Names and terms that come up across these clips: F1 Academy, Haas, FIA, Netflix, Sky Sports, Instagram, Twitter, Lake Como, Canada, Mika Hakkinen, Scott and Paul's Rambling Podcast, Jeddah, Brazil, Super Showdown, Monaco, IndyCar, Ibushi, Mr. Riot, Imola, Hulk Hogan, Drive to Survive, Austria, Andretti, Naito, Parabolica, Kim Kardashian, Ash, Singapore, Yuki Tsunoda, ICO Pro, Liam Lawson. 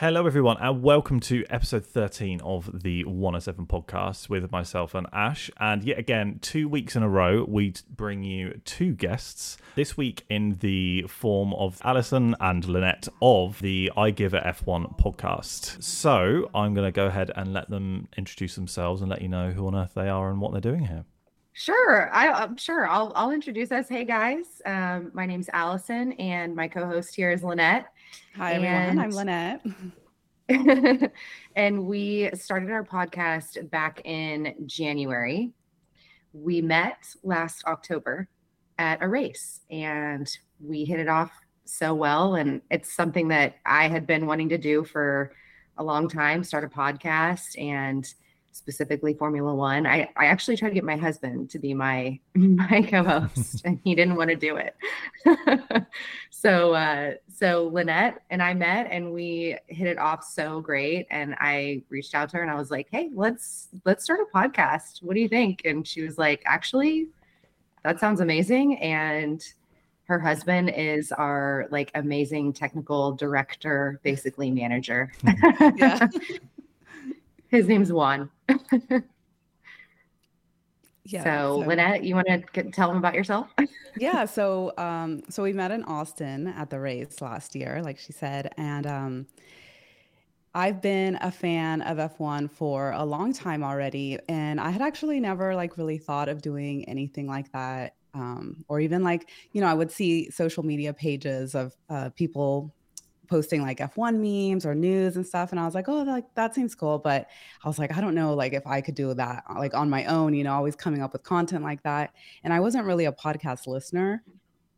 Hello everyone and welcome to episode 13 of the 107 podcast with myself and Ash, and yet again 2 weeks in a row we bring you two guests, this week in the form of Allison and Lynette of the I Give A F1 podcast. So I'm going to go ahead and let them introduce themselves and let you know who on earth they are and what they're doing here. Sure, I'm sure. I'll introduce us. Hey guys, my name's Allison and my co-host here is Lynette. Hi everyone, I'm Lynette. And we started our podcast back in January. We met last October at a race and we hit it off so well. And it's something that I had been wanting to do for a long time, start a podcast and specifically Formula One. I actually tried to get my husband to be my co-host and he didn't want to do it. So Lynette and I met and we hit it off so great. And I reached out to her and I was like, hey, let's start a podcast. What do you think? And she was like, actually, that sounds amazing. And her husband is our like amazing technical director, basically manager. Yeah. His name's Juan. Yeah. So Lynette, you want to tell them about yourself? Yeah. So we met in Austin at the race last year, like she said, and I've been a fan of F1 for a long time already, and I had actually never like really thought of doing anything like that, or even like, you know, I would see social media pages of people posting like F1 memes or news and stuff. And I was like, oh, like that seems cool. But I was like, I don't know, like if I could do that, like on my own, you know, always coming up with content like that. And I wasn't really a podcast listener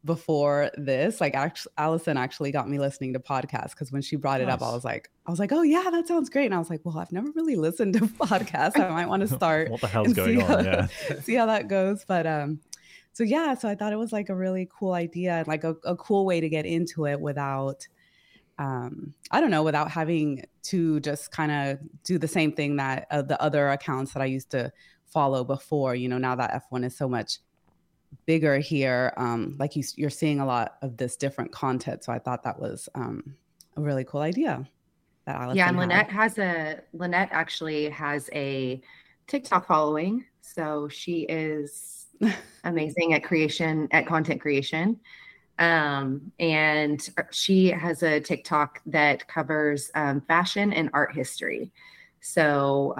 before this. Like Allison actually got me listening to podcasts. Cause when she brought it up, I was like, oh yeah, that sounds great. And I was like, well, I've never really listened to podcasts. I might want to start. What the hell's going on? Yeah. See how that goes. But, so I thought it was like a really cool idea and like a cool way to get into it without, without having to just kind of do the same thing that the other accounts that I used to follow before, you know, now that F1 is so much bigger here, like you're seeing a lot of this different content. So I thought that was a really cool idea that Allison had. And Lynette actually has a TikTok following. So she is amazing at content creation. And she has a TikTok that covers fashion and art history. So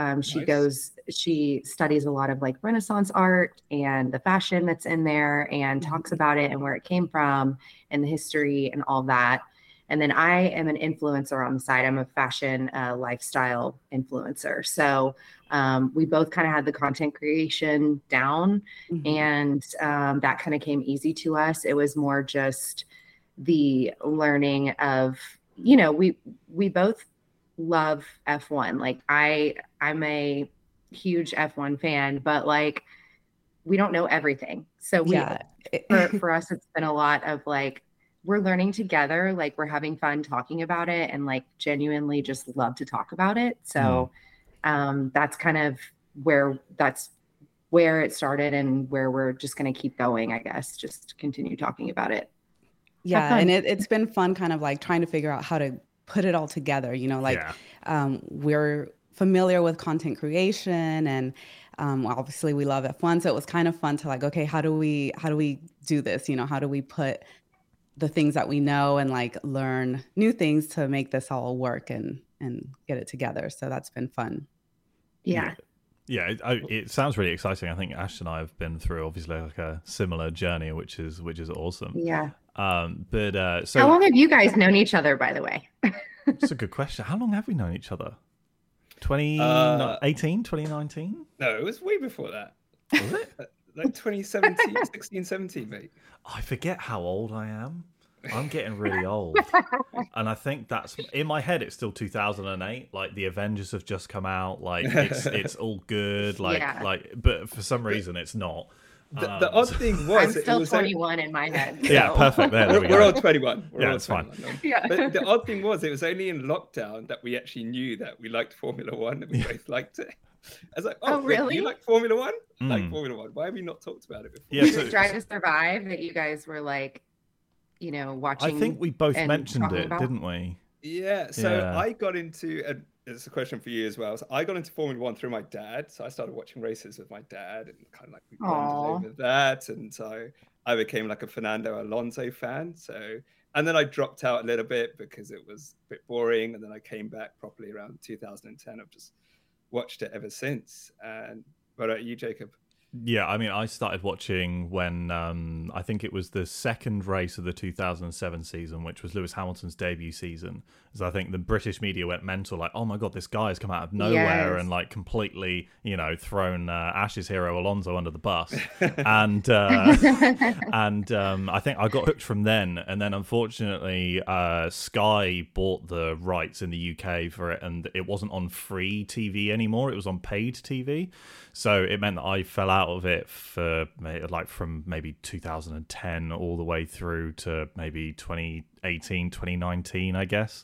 she studies a lot of like Renaissance art and the fashion that's in there and talks about it and where it came from and the history and all that. And then I am an influencer on the side. I'm a fashion lifestyle influencer. So we both kind of had the content creation down, and that kind of came easy to us. It was more just the learning of, you know, we both love F1. Like I'm a huge F1 fan, but like we don't know everything. So for us, it's been a lot of like, we're learning together, like we're having fun talking about it and like genuinely just love to talk about it. So that's where it started and where we're just going to keep going, I guess, just continue talking about it. Yeah. And it's been fun kind of like trying to figure out how to put it all together, you know, like we're familiar with content creation and obviously we love F1. So it was kind of fun to like, okay, how do we do this? You know, how do we put the things that we know and like learn new things to make this all work and get it together. So that's been fun. Yeah. Yeah. It sounds really exciting. I think Ash and I have been through obviously like a similar journey, which is awesome. Yeah. So how long have you guys known each other, by the way? That's a good question. How long have we known each other? 2018, 2019? No, it was way before that. Was it? Like 2017, 16, 17, mate. I forget how old I am. I'm getting really old. And I think that's, in my head, it's still 2008. Like, the Avengers have just come out. Like, it's all good. Like, but for some reason, it's not. The odd thing was... I'm still 21 in my head. So. Yeah, perfect. We're all 21. We're all 21. Fine. Yeah. But the odd thing was, it was only in lockdown that we actually knew that we liked Formula One and we both liked it. I was like, oh really? Wait, you like Formula One? Like Formula One. Why have we not talked about it before? Yeah, so Drive to Survive that you guys were like, you know, watching. I think we both mentioned it, didn't we? Yeah, so yeah. I got into, and it's a question for you as well. So I got into Formula One through my dad. So I started watching races with my dad and kind of like we bonded over that. And so I became like a Fernando Alonso fan. So, and then I dropped out a little bit because it was a bit boring. And then I came back properly around 2010. I've just watched it ever since. And what about you, Jacob? Yeah, I mean, I started watching when I think it was the second race of the 2007 season, which was Lewis Hamilton's debut season. So I think the British media went mental, like, oh my God, this guy has come out of nowhere and like completely, you know, thrown Ash's hero Alonso under the bus. And I think I got hooked from then. And then unfortunately, Sky bought the rights in the UK for it, and it wasn't on free TV anymore. It was on paid TV. So it meant that I fell out of it for like from maybe 2010 all the way through to maybe 2018, 2019, I guess.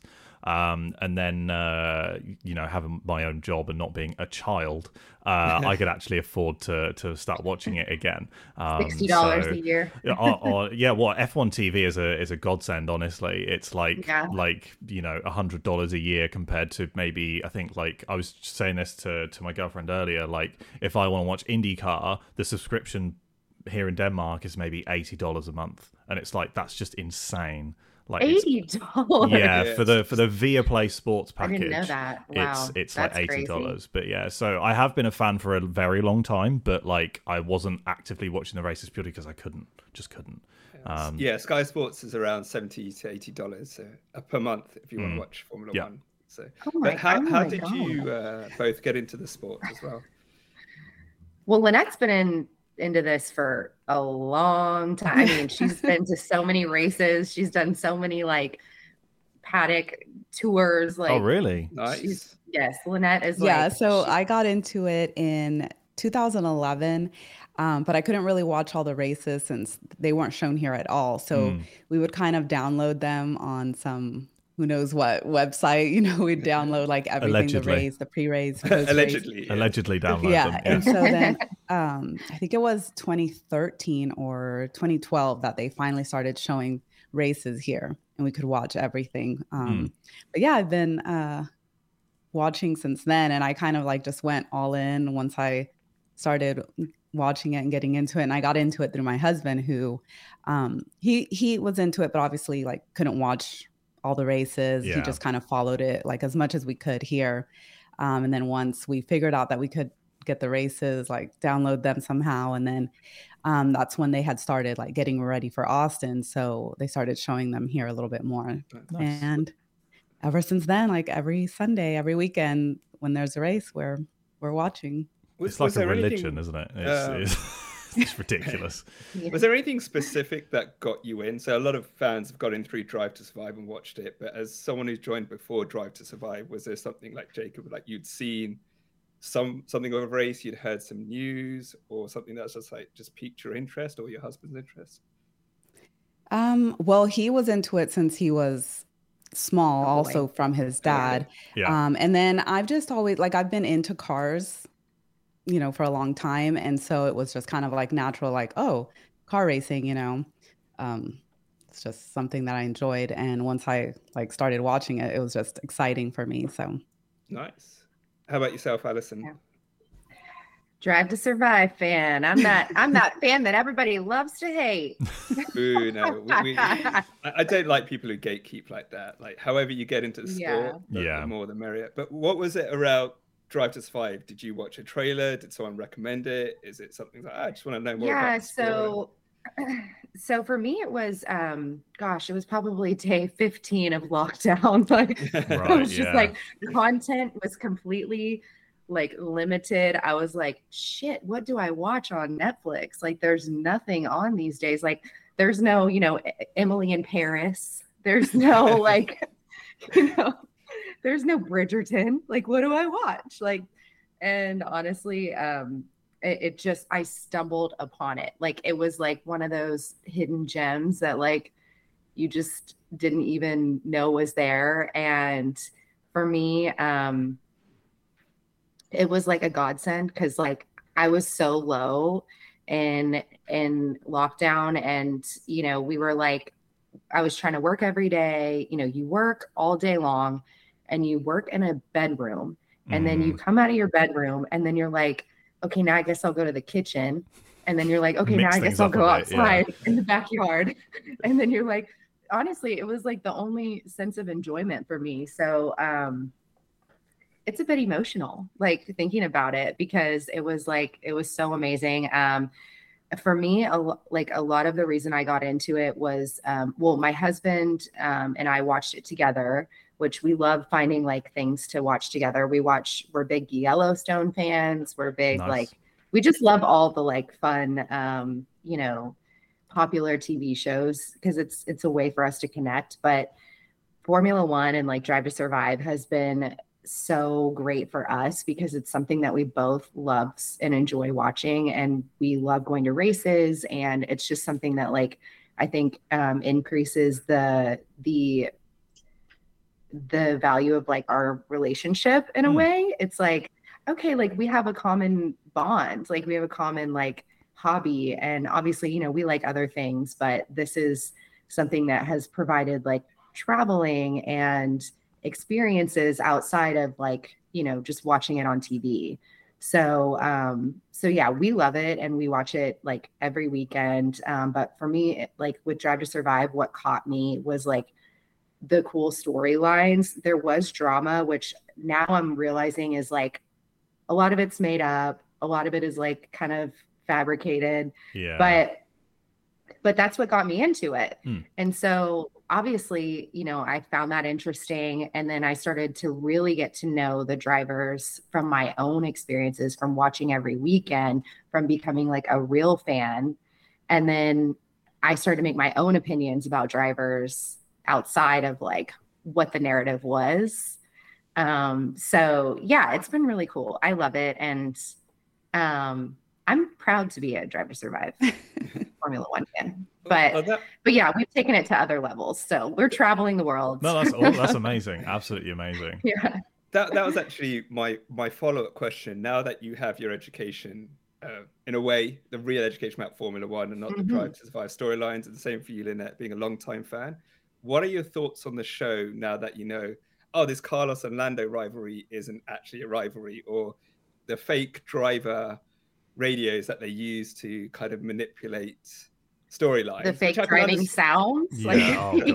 And then, you know, having my own job and not being a child, I could actually afford to start watching it again. $60 a year. Well, F1 TV is a godsend, honestly. It's like you know, $100 a year compared to maybe, I think, like, I was saying this to my girlfriend earlier, like, if I want to watch IndyCar, the subscription here in Denmark is maybe $80 a month. And it's like, that's just insane. Like $80. Yeah, for the Viaplay Sports package. I didn't know that. Wow, it's like $80. But yeah, so I have been a fan for a very long time, but like I wasn't actively watching the races purely because I couldn't. Yeah, Sky Sports is around $70 to $80 per month if you want to watch Formula One. So, how did you both get into the sport as well? Well, Lynette's been into this for a long time. I mean, she's been to so many races. She's done so many like paddock tours. Like, oh, really? Nice. Yes, Lynette is. Yeah. Like, so I got into it in 2011, but I couldn't really watch all the races since they weren't shown here at all. So we would kind of download them on some who knows what website. You know, we'd download like everything, allegedly. The race, the pre-race, allegedly, yeah. Allegedly download them. Yeah, and so then. I think it was 2013 or 2012 that they finally started showing races here and we could watch everything. But yeah, I've been watching since then. And I kind of like just went all in once I started watching it and getting into it. And I got into it through my husband who he was into it, but obviously like couldn't watch all the races. Yeah. He just kind of followed it like as much as we could here. And then once we figured out that we could get the races, like download them somehow. And then that's when they had started like getting ready for Austin. So they started showing them here a little bit more. Nice. And ever since then, like every Sunday, every weekend, when there's a race, we're watching. It's like a religion, isn't it? It's ridiculous. Yeah. Was there anything specific that got you in? So a lot of fans have got in through Drive to Survive and watched it. But as someone who's joined before Drive to Survive, was there something like Jacob, like you'd seen something of a race, you'd heard some news or something that's just like just piqued your interest or your husband's interest? Well, he was into it since he was small, also from his dad. Yeah. And then I've just always like I've been into cars, you know, for a long time. And so it was just kind of like natural, like, oh, car racing, you know. It's just something that I enjoyed. And once I like started watching it, it was just exciting for me. So nice. How about yourself, Allison? Yeah. Drive to Survive fan. I'm that fan that everybody loves to hate. Ooh, no. I don't like people who gatekeep like that. Like, however you get into the sport, the more the merrier. But what was it around Drive to Survive? Did you watch a trailer? Did someone recommend it? Is it something like, I just want to know more about the sport? So for me, it was, it was probably day 15 of lockdown. Like, it was just like content was completely like limited. I was like, shit, what do I watch on Netflix? Like, there's nothing on these days. Like, there's no, you know, Emily in Paris. There's no like, you know, there's no Bridgerton. Like, what do I watch? Like, and honestly, it just, I stumbled upon it. Like, it was like one of those hidden gems that like you just didn't even know was there. And for me, it was like a godsend because like I was so low in lockdown and, you know, we were like, I was trying to work every day. You know, you work all day long and you work in a bedroom and then you come out of your bedroom and then you're like, okay, now I guess I'll go to the kitchen. And then you're like, okay, now I guess I'll go outside in the backyard. And then you're like, honestly, it was like the only sense of enjoyment for me. So it's a bit emotional, like thinking about it, because it was like, it was so amazing. For me, a lot of the reason I got into it was, my husband and I watched it together, which we love finding like things to watch together. We're big Yellowstone fans. We're big, nice. Like, we just love all the like fun, you know, popular TV shows, because it's a way for us to connect. But Formula One and like Drive to Survive has been so great for us because it's something that we both love and enjoy watching, and we love going to races. And it's just something that like, I think increases the value of like our relationship in a way. It's like, okay, like we have a common bond, like we have a common like hobby, and obviously, you know, we like other things, but this is something that has provided like traveling and experiences outside of like, you know, just watching it on TV. So yeah, we love it and we watch it like every weekend. But for me, like with Drive to Survive, what caught me was like the cool storylines. There was drama, which now I'm realizing is like a lot of it's made up. A lot of it is like kind of fabricated. Yeah. But that's what got me into it. And so obviously, you know, I found that interesting. And then I started to really get to know the drivers from my own experiences, from watching every weekend, from becoming like a real fan. And then I started to make my own opinions about drivers outside of like what the narrative was. So yeah, it's been really cool. I love it. And I'm proud to be a Drive to Survive Formula One fan. But yeah, we've taken it to other levels. So we're traveling the world. No, that's amazing. Absolutely amazing. Yeah. That was actually my follow-up question. Now that you have your education, in a way, the real education about Formula One and not the Drive to Survive storylines, and the same for you, Lynette, being a long-time fan, what are your thoughts on the show now that you know, oh, this Carlos and Lando rivalry isn't actually a rivalry, or the fake driver radios that they use to kind of manipulate storylines, the fake driving sounds, like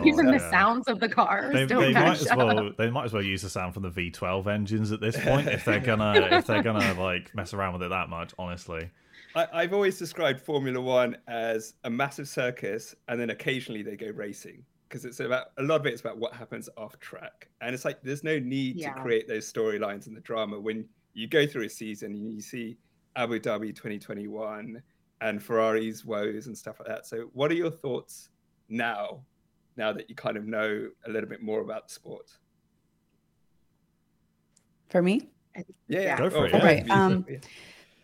using the sounds of the cars. They might as well use the sound from the V12 engines at this point if they're gonna like mess around with it that much. Honestly, I've always described Formula One as a massive circus, and then occasionally they go racing, because it's about a lot of it's about what happens off track, and it's like there's no need to create those storylines and the drama when you go through a season and you see Abu Dhabi 2021 and Ferrari's woes and stuff like that. So what are your thoughts now that you kind of know a little bit more about the sport? For me? Yeah. Go for it. Right.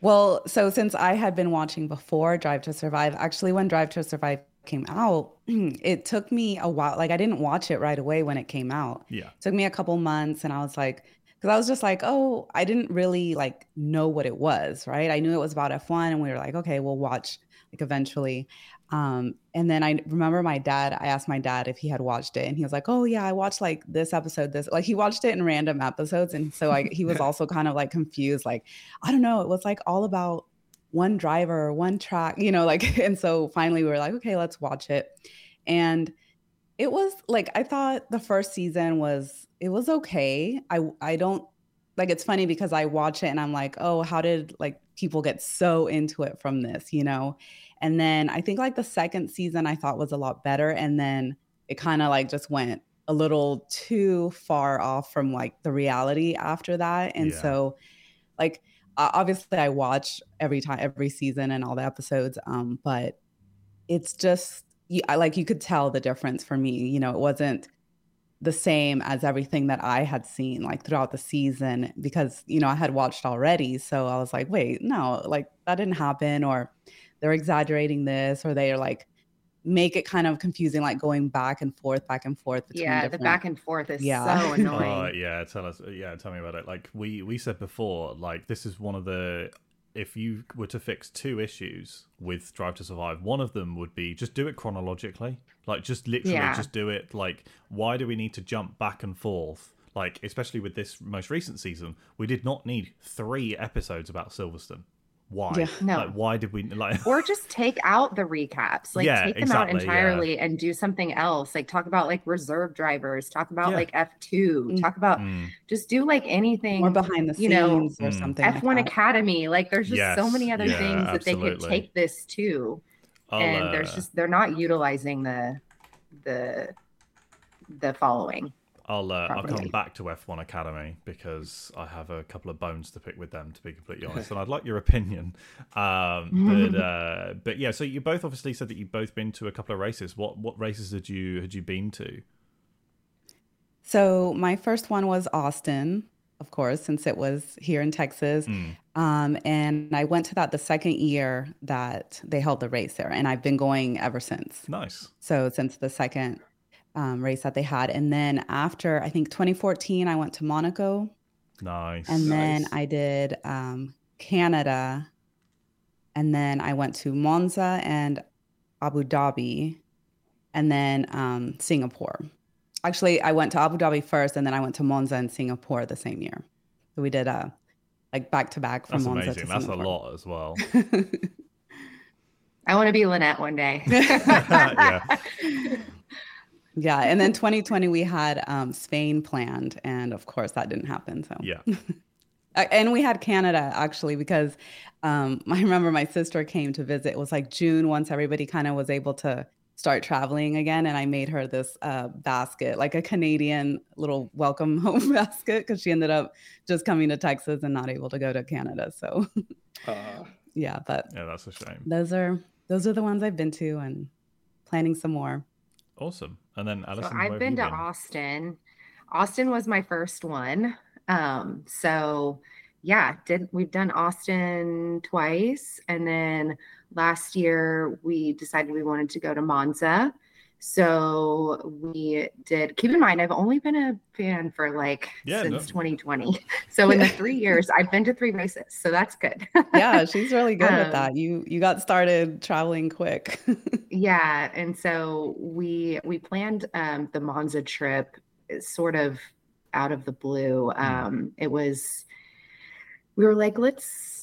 Well, so since I had been watching before Drive to Survive, actually when Drive to Survive came out, it took me a while. Like I didn't watch it right away when it came out. Yeah. It took me a couple months, and I was like, because I was just like, oh, I didn't really like know what it was, right? I knew it was about F1, and we were like, okay, we'll watch like eventually. And then I remember I asked my dad if he had watched it, and he was like, oh yeah, I watched like this episode, like he watched it in random episodes. And so he was also kind of like confused, like, I don't know, it was like all about one driver, one track, you know, like, and so finally we were like, okay, let's watch it. And it was like, I thought the first season was okay. I don't like, it's funny because I watch it and I'm like, oh, how did like people get so into it from this, you know? And then I think like the second season I thought was a lot better. And then it kind of like just went a little too far off from like the reality after that. And so like, obviously I watch every season and all the episodes. But it's just, you could tell the difference for me. You know, it wasn't the same as everything that I had seen like throughout the season, because, you know, I had watched already. So I was like, wait, no, like that didn't happen, or they're exaggerating this, or they are like make it kind of confusing, like going back and forth. The back and forth is so annoying. Tell me about it. Like we said before, like this is one of the if you were to fix two issues with Drive to Survive, one of them would be just do it chronologically. Like, just literally just do it. Like, why do we need to jump back and forth? Like, especially with this most recent season, we did not need 3 episodes about Silverstone. Why? Yeah, no. Like, why did we like? Or just take out the recaps. Like, yeah, take them out entirely and do something else. Like, talk about like reserve drivers. Talk about like F2. Talk about just do like anything or behind the scenes, you know, or something. F1 like Academy. Like, there's just so many other things that they could take this to. And there's just they're not utilizing the following. I'll come back to F1 Academy because I have a couple of bones to pick with them, to be completely honest, and I'd like your opinion. But yeah, so you both obviously said that you've both been to a couple of races. What races had you been to? So my first one was Austin, of course, since it was here in Texas. And I went to that the second year that they held the race there, and I've been going ever since. Nice. So since the second race that they had. And then after, I think 2014, I went to Monaco. Nice. And then I did Canada. And then I went to Monza and Abu Dhabi. And then Singapore. Actually, I went to Abu Dhabi first, and then I went to Monza and Singapore the same year. So we did like back to back from Monza to Singapore. That's amazing. That's a lot as well. I want to be Lynette one day. Yeah, and then 2020 we had Spain planned, and of course that didn't happen. So and we had Canada actually because I remember my sister came to visit. It was like June once everybody kind of was able to start traveling again, and I made her this basket, like a Canadian little welcome home basket, because she ended up just coming to Texas and not able to go to Canada. So yeah, that's a shame. Those are the ones I've been to, and planning some more. Awesome. And then Allison, so I've been to Austin. Austin was my first one. So yeah, we've done Austin twice. And then last year we decided we wanted to go to Monza. So we did. Keep in mind, I've only been a fan for since 2020. So in the 3 years, I've been to 3 races. So that's good. Yeah, she's really good at that. You got started traveling quick. Yeah, and so we planned the Monza trip sort of out of the blue. We were like, let's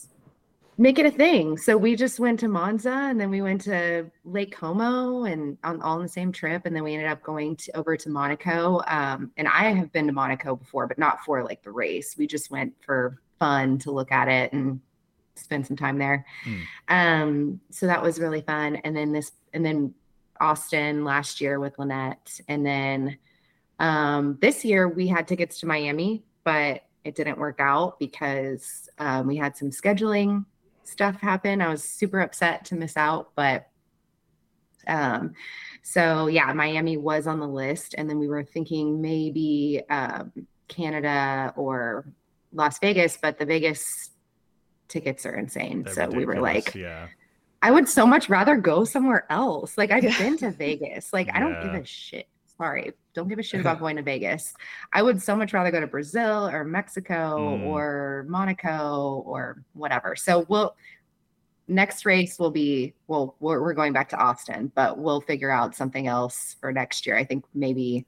make it a thing. So we just went to Monza, and then we went to Lake Como, and all on the same trip. And then we ended up going over to Monaco. And I have been to Monaco before, but not for like the race. We just went for fun to look at it and spend some time there. So that was really fun. And then Austin last year with Lynette. And then this year we had tickets to Miami, but it didn't work out because we had some scheduling stuff happen. I was super upset to miss out, but Miami was on the list, and then we were thinking maybe Canada or Las Vegas, but the Vegas tickets are insane. They're ridiculous. We were like, I would so much rather go somewhere else. Like, I've been to Vegas. Like, I don't give a shit. Sorry, don't give a shit about going to Vegas. I would so much rather go to Brazil or Mexico or Monaco or whatever. So next race will be, we're going back to Austin, but we'll figure out something else for next year. I think maybe,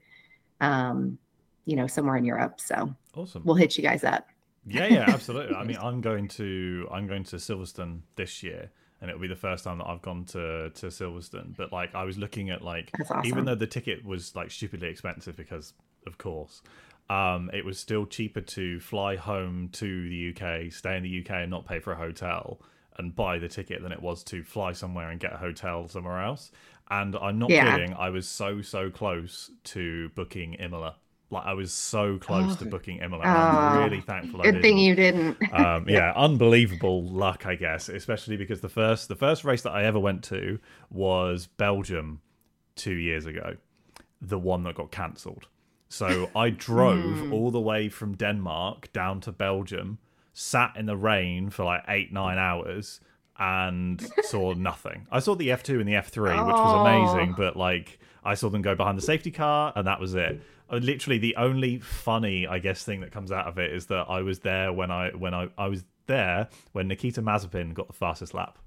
somewhere in Europe. So awesome. We'll hit you guys up. Yeah, absolutely. I mean, I'm going to Silverstone this year. And it'll be the first time that I've gone to Silverstone. But I was looking at that's awesome. Even though the ticket was stupidly expensive because of course, it was still cheaper to fly home to the UK, stay in the UK and not pay for a hotel and buy the ticket than it was to fly somewhere and get a hotel somewhere else. And I'm not kidding, I was so close to booking Imola. I was so close to booking Imola. I'm really thankful. Good thing you didn't. Unbelievable luck, I guess, especially because the first race that I ever went to was Belgium 2 years ago, the one that got cancelled. So I drove all the way from Denmark down to Belgium, sat in the rain for 8-9 hours, and saw nothing. I saw the F2 and the F3, which was amazing, but I saw them go behind the safety car, and that was it. Literally the only funny, I guess, thing that comes out of it is that I was there when I was there when Nikita Mazepin got the fastest lap.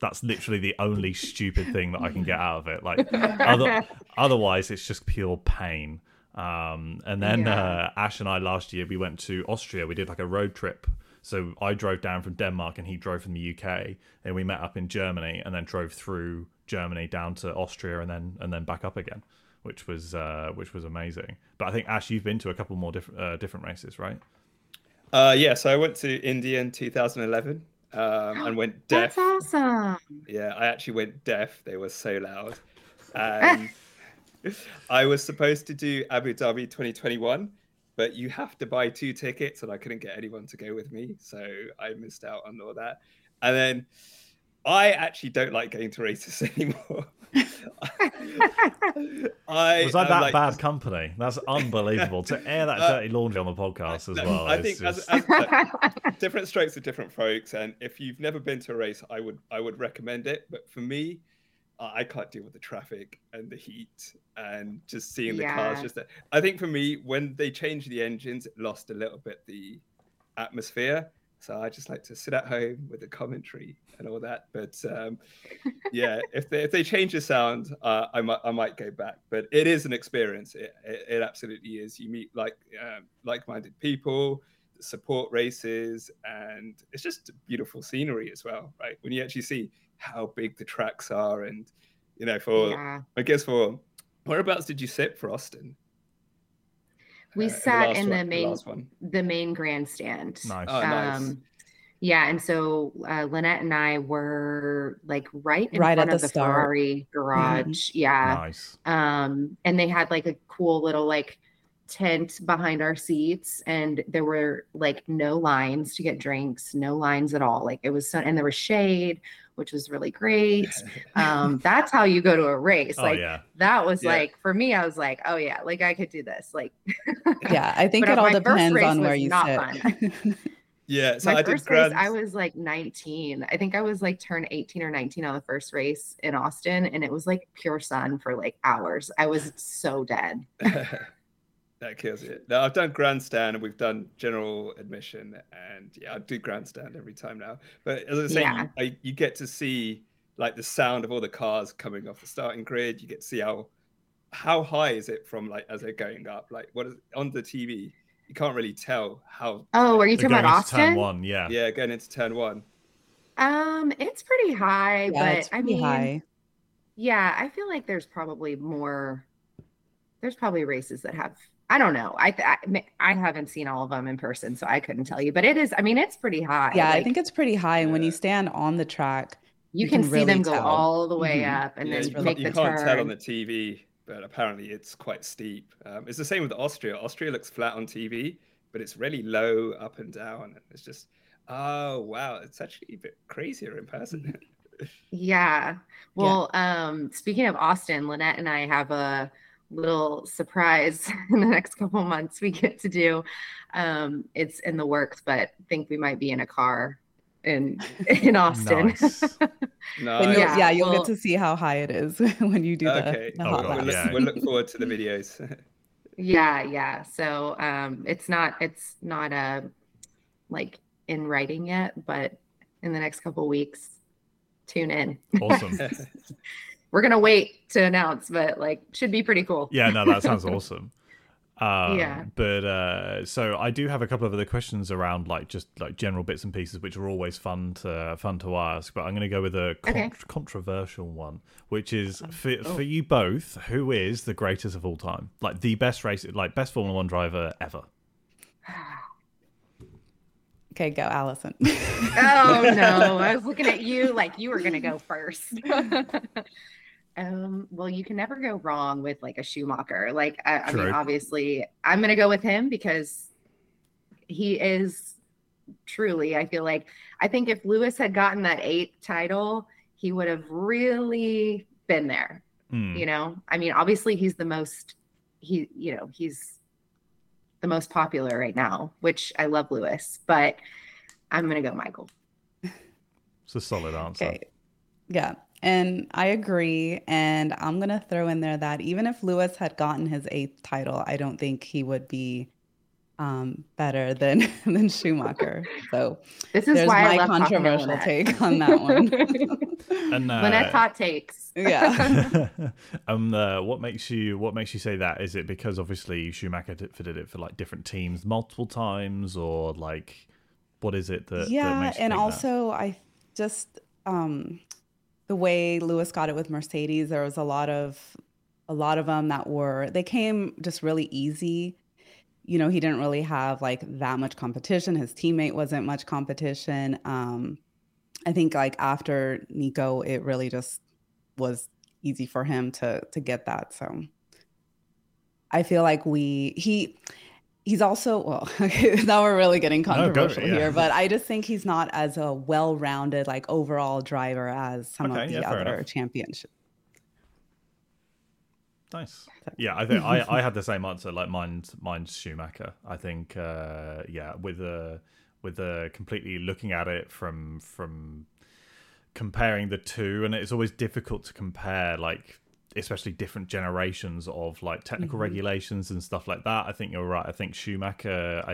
That's literally the only stupid thing that I can get out of it. Like, otherwise, it's just pure pain. And then Ash and I last year, we went to Austria. We did like a road trip. So I drove down from Denmark and he drove from the UK, and we met up in Germany and then drove through Germany down to Austria and then back up again, which was amazing. But I think, Ash, you've been to a couple more different races, right? So I went to India in 2011 and went deaf. That's awesome. Yeah, I actually went deaf. They were so loud. I was supposed to do Abu Dhabi 2021, but you have to buy two tickets, and I couldn't get anyone to go with me, so I missed out on all that. And then I actually don't like going to races anymore. Was that bad company? That's unbelievable to air that dirty laundry on the podcast as well. I think different strokes for different folks, and if you've never been to a race, I would recommend it. But for me, I can't deal with the traffic and the heat and just seeing the cars. Just that. I think for me, when they changed the engines, it lost a little bit the atmosphere. So I just like to sit at home with the commentary and all that. But if they change the sound, I might go back. But it is an experience. It absolutely is. You meet like-minded people, support races, and it's just beautiful scenery as well, right? When you actually see how big the tracks are, and I guess whereabouts did you sit for Austin? We sat in the main grandstand. Nice. Nice. Yeah, and so Lynette and I were like right in front of the Ferrari garage. Mm-hmm. Yeah. Nice. And they had like a cool little like tent behind our seats, and there were like no lines to get drinks, no lines at all. Like it was so, and there was shade, which was really great. That's how you go to a race. Like that was like, for me, I was like, oh yeah, like I could do this. Like, I think it all depends on where you sit. Yeah. So my first race, I was like 19. I think I was like turned 18 or 19 on the first race in Austin. And it was like pure sun for like hours. I was so dead. That kills it. Now I've done grandstand and we've done general admission, and I do grandstand every time now. But as I was saying, you get to see like the sound of all the cars coming off the starting grid. You get to see how high is it from like as they're going up. Like what is on the TV? You can't really tell how. Oh, are you talking about Austin? Turn one, yeah, going into turn one. It's pretty high, but I mean, high. Yeah, I feel like there's probably more. There's probably races that have. I don't know. I haven't seen all of them in person, so I couldn't tell you. But it is. I mean, it's pretty high. Yeah, like, I think it's pretty high. And when you stand on the track, you can see really them go all the way up, and then make the turn. You can't tell on the TV, but apparently it's quite steep. It's the same with Austria. Austria looks flat on TV, but it's really low up and down. And it's just, oh wow, it's actually a bit crazier in person. Yeah. Well, speaking of Austin, Lynette and I have a little surprise in the next couple of months we get to do. It's in the works, but I think we might be in a car in Austin. Nice. You'll get to see how high it is when you do that. Okay. We'll look forward to the videos. So it's not like in writing yet, but in the next couple of weeks, tune in. Awesome. We're going to wait to announce, but like should be pretty cool. Yeah, no, that sounds awesome. But so I do have a couple of other questions around like just like general bits and pieces, which are always fun to ask. But I'm going to go with a controversial one, which is for you both, who is the greatest of all time? Like the best race, like best Formula One driver ever. Okay, go, Allison. Oh, no. I was looking at you like you were going to go first. Well, you can never go wrong with like a Schumacher. Like, I mean, obviously, I'm going to go with him because he is truly, I feel like, I think if Lewis had gotten that 8th title, he would have really been there. Mm. You know, I mean, obviously, he's the most, he's the most popular right now, which I love Lewis, but I'm going to go Michael. It's a solid answer. Okay. Yeah. And I agree. And I'm going to throw in there that even if Lewis had gotten his 8th title, I don't think he would be better than Schumacher. So this is why my controversial take on that one. And Lynette's hot takes. Yeah. What makes you say that? Is it because obviously Schumacher did it for like different teams multiple times, or like what is it that? Yeah, that makes you and think also that? I just the way Lewis got it with Mercedes, there was a lot of them that were they came just really easy. You know, he didn't really have like that much competition. His teammate wasn't much competition. I think like after Nico, it really just was easy for him to get that. So I feel like he's also, well, now we're really getting controversial here, but I just think he's not as a well-rounded like overall driver as some of the other championships. Nice. Yeah, I think I had the same answer. Like mine's Schumacher. I think with completely looking at it from comparing the two, and it's always difficult to compare like especially different generations of like technical regulations and stuff like that. I think you're right. I think Schumacher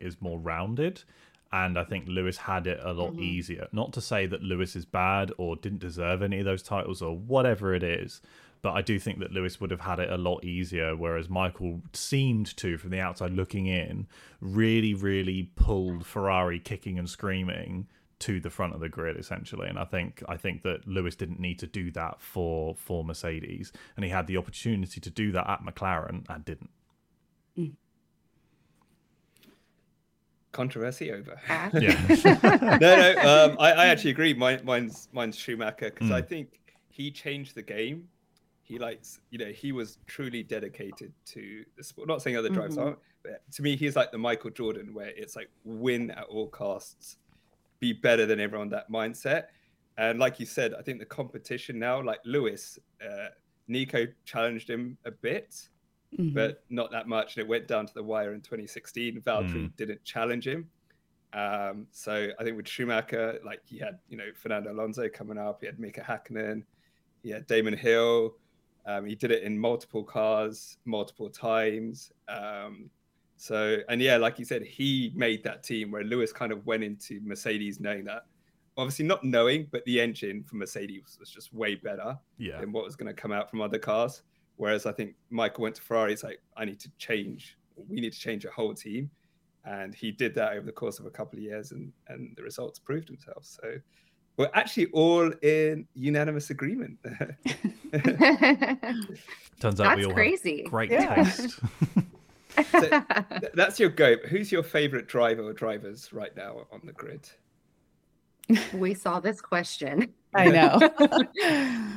is more rounded, and I think Lewis had it a lot easier. Not to say that Lewis is bad or didn't deserve any of those titles or whatever it is. But I do think that Lewis would have had it a lot easier, whereas Michael seemed to, from the outside looking in, really, really pulled Ferrari kicking and screaming to the front of the grid, essentially. And I think that Lewis didn't need to do that for Mercedes, and he had the opportunity to do that at McLaren and didn't. Mm. Controversy over. Yeah. No. I actually agree. Mine's Schumacher because I think he changed the game. He likes, you know, he was truly dedicated to the sport. Not saying other drivers aren't, but to me, he's like the Michael Jordan, where it's like win at all costs, be better than everyone, that mindset. And like you said, I think the competition now, like Lewis, Nico challenged him a bit, but not that much. And it went down to the wire in 2016. Valtteri didn't challenge him. So I think with Schumacher, like he had, you know, Fernando Alonso coming up, he had Mika Hakkinen, he had Damon Hill. He did it in multiple cars, multiple times. Like you said, he made that team where Lewis kind of went into Mercedes knowing that. Obviously not knowing, but the engine for Mercedes was just way better than what was going to come out from other cars. Whereas I think Michael went to Ferrari, he's like, we need to change a whole team. And he did that over the course of a couple of years, and the results proved themselves. So we're actually all in unanimous agreement. Turns out we all have great taste. So, that's your go. Who's your favorite driver or drivers right now on the grid? We saw this question. I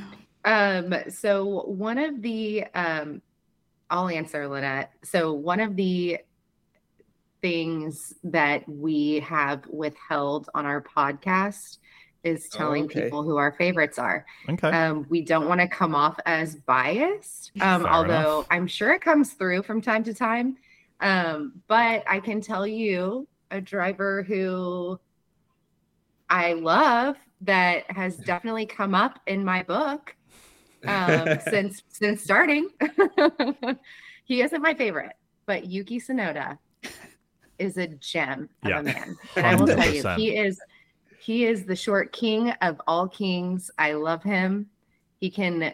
know. So one of the, I'll answer, Lynette. So one of the things that we have withheld on our podcast is telling people who our favorites are. Okay. We don't want to come off as biased, although enough. I'm sure it comes through from time to time. But I can tell you a driver who I love that has definitely come up in my book since starting. He isn't my favorite, but Yuki Tsunoda is a gem of a man. And 100%. I will tell you, he is the short king of all kings. I love him. He can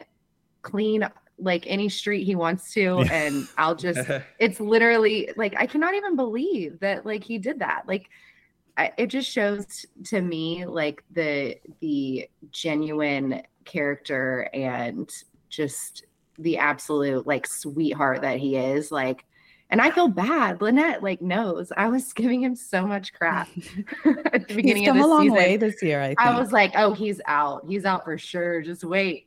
clean like any street he wants to. Yeah. And I'll just, it's literally like, I cannot even believe that like he did that. Like it just shows to me like the genuine character and just the absolute like sweetheart that he is. Like, and I feel bad. Lynette like knows I was giving him so much crap at the beginning of the season. He's come a long way this year, I think. I was like, oh, he's out. He's out for sure. Just wait.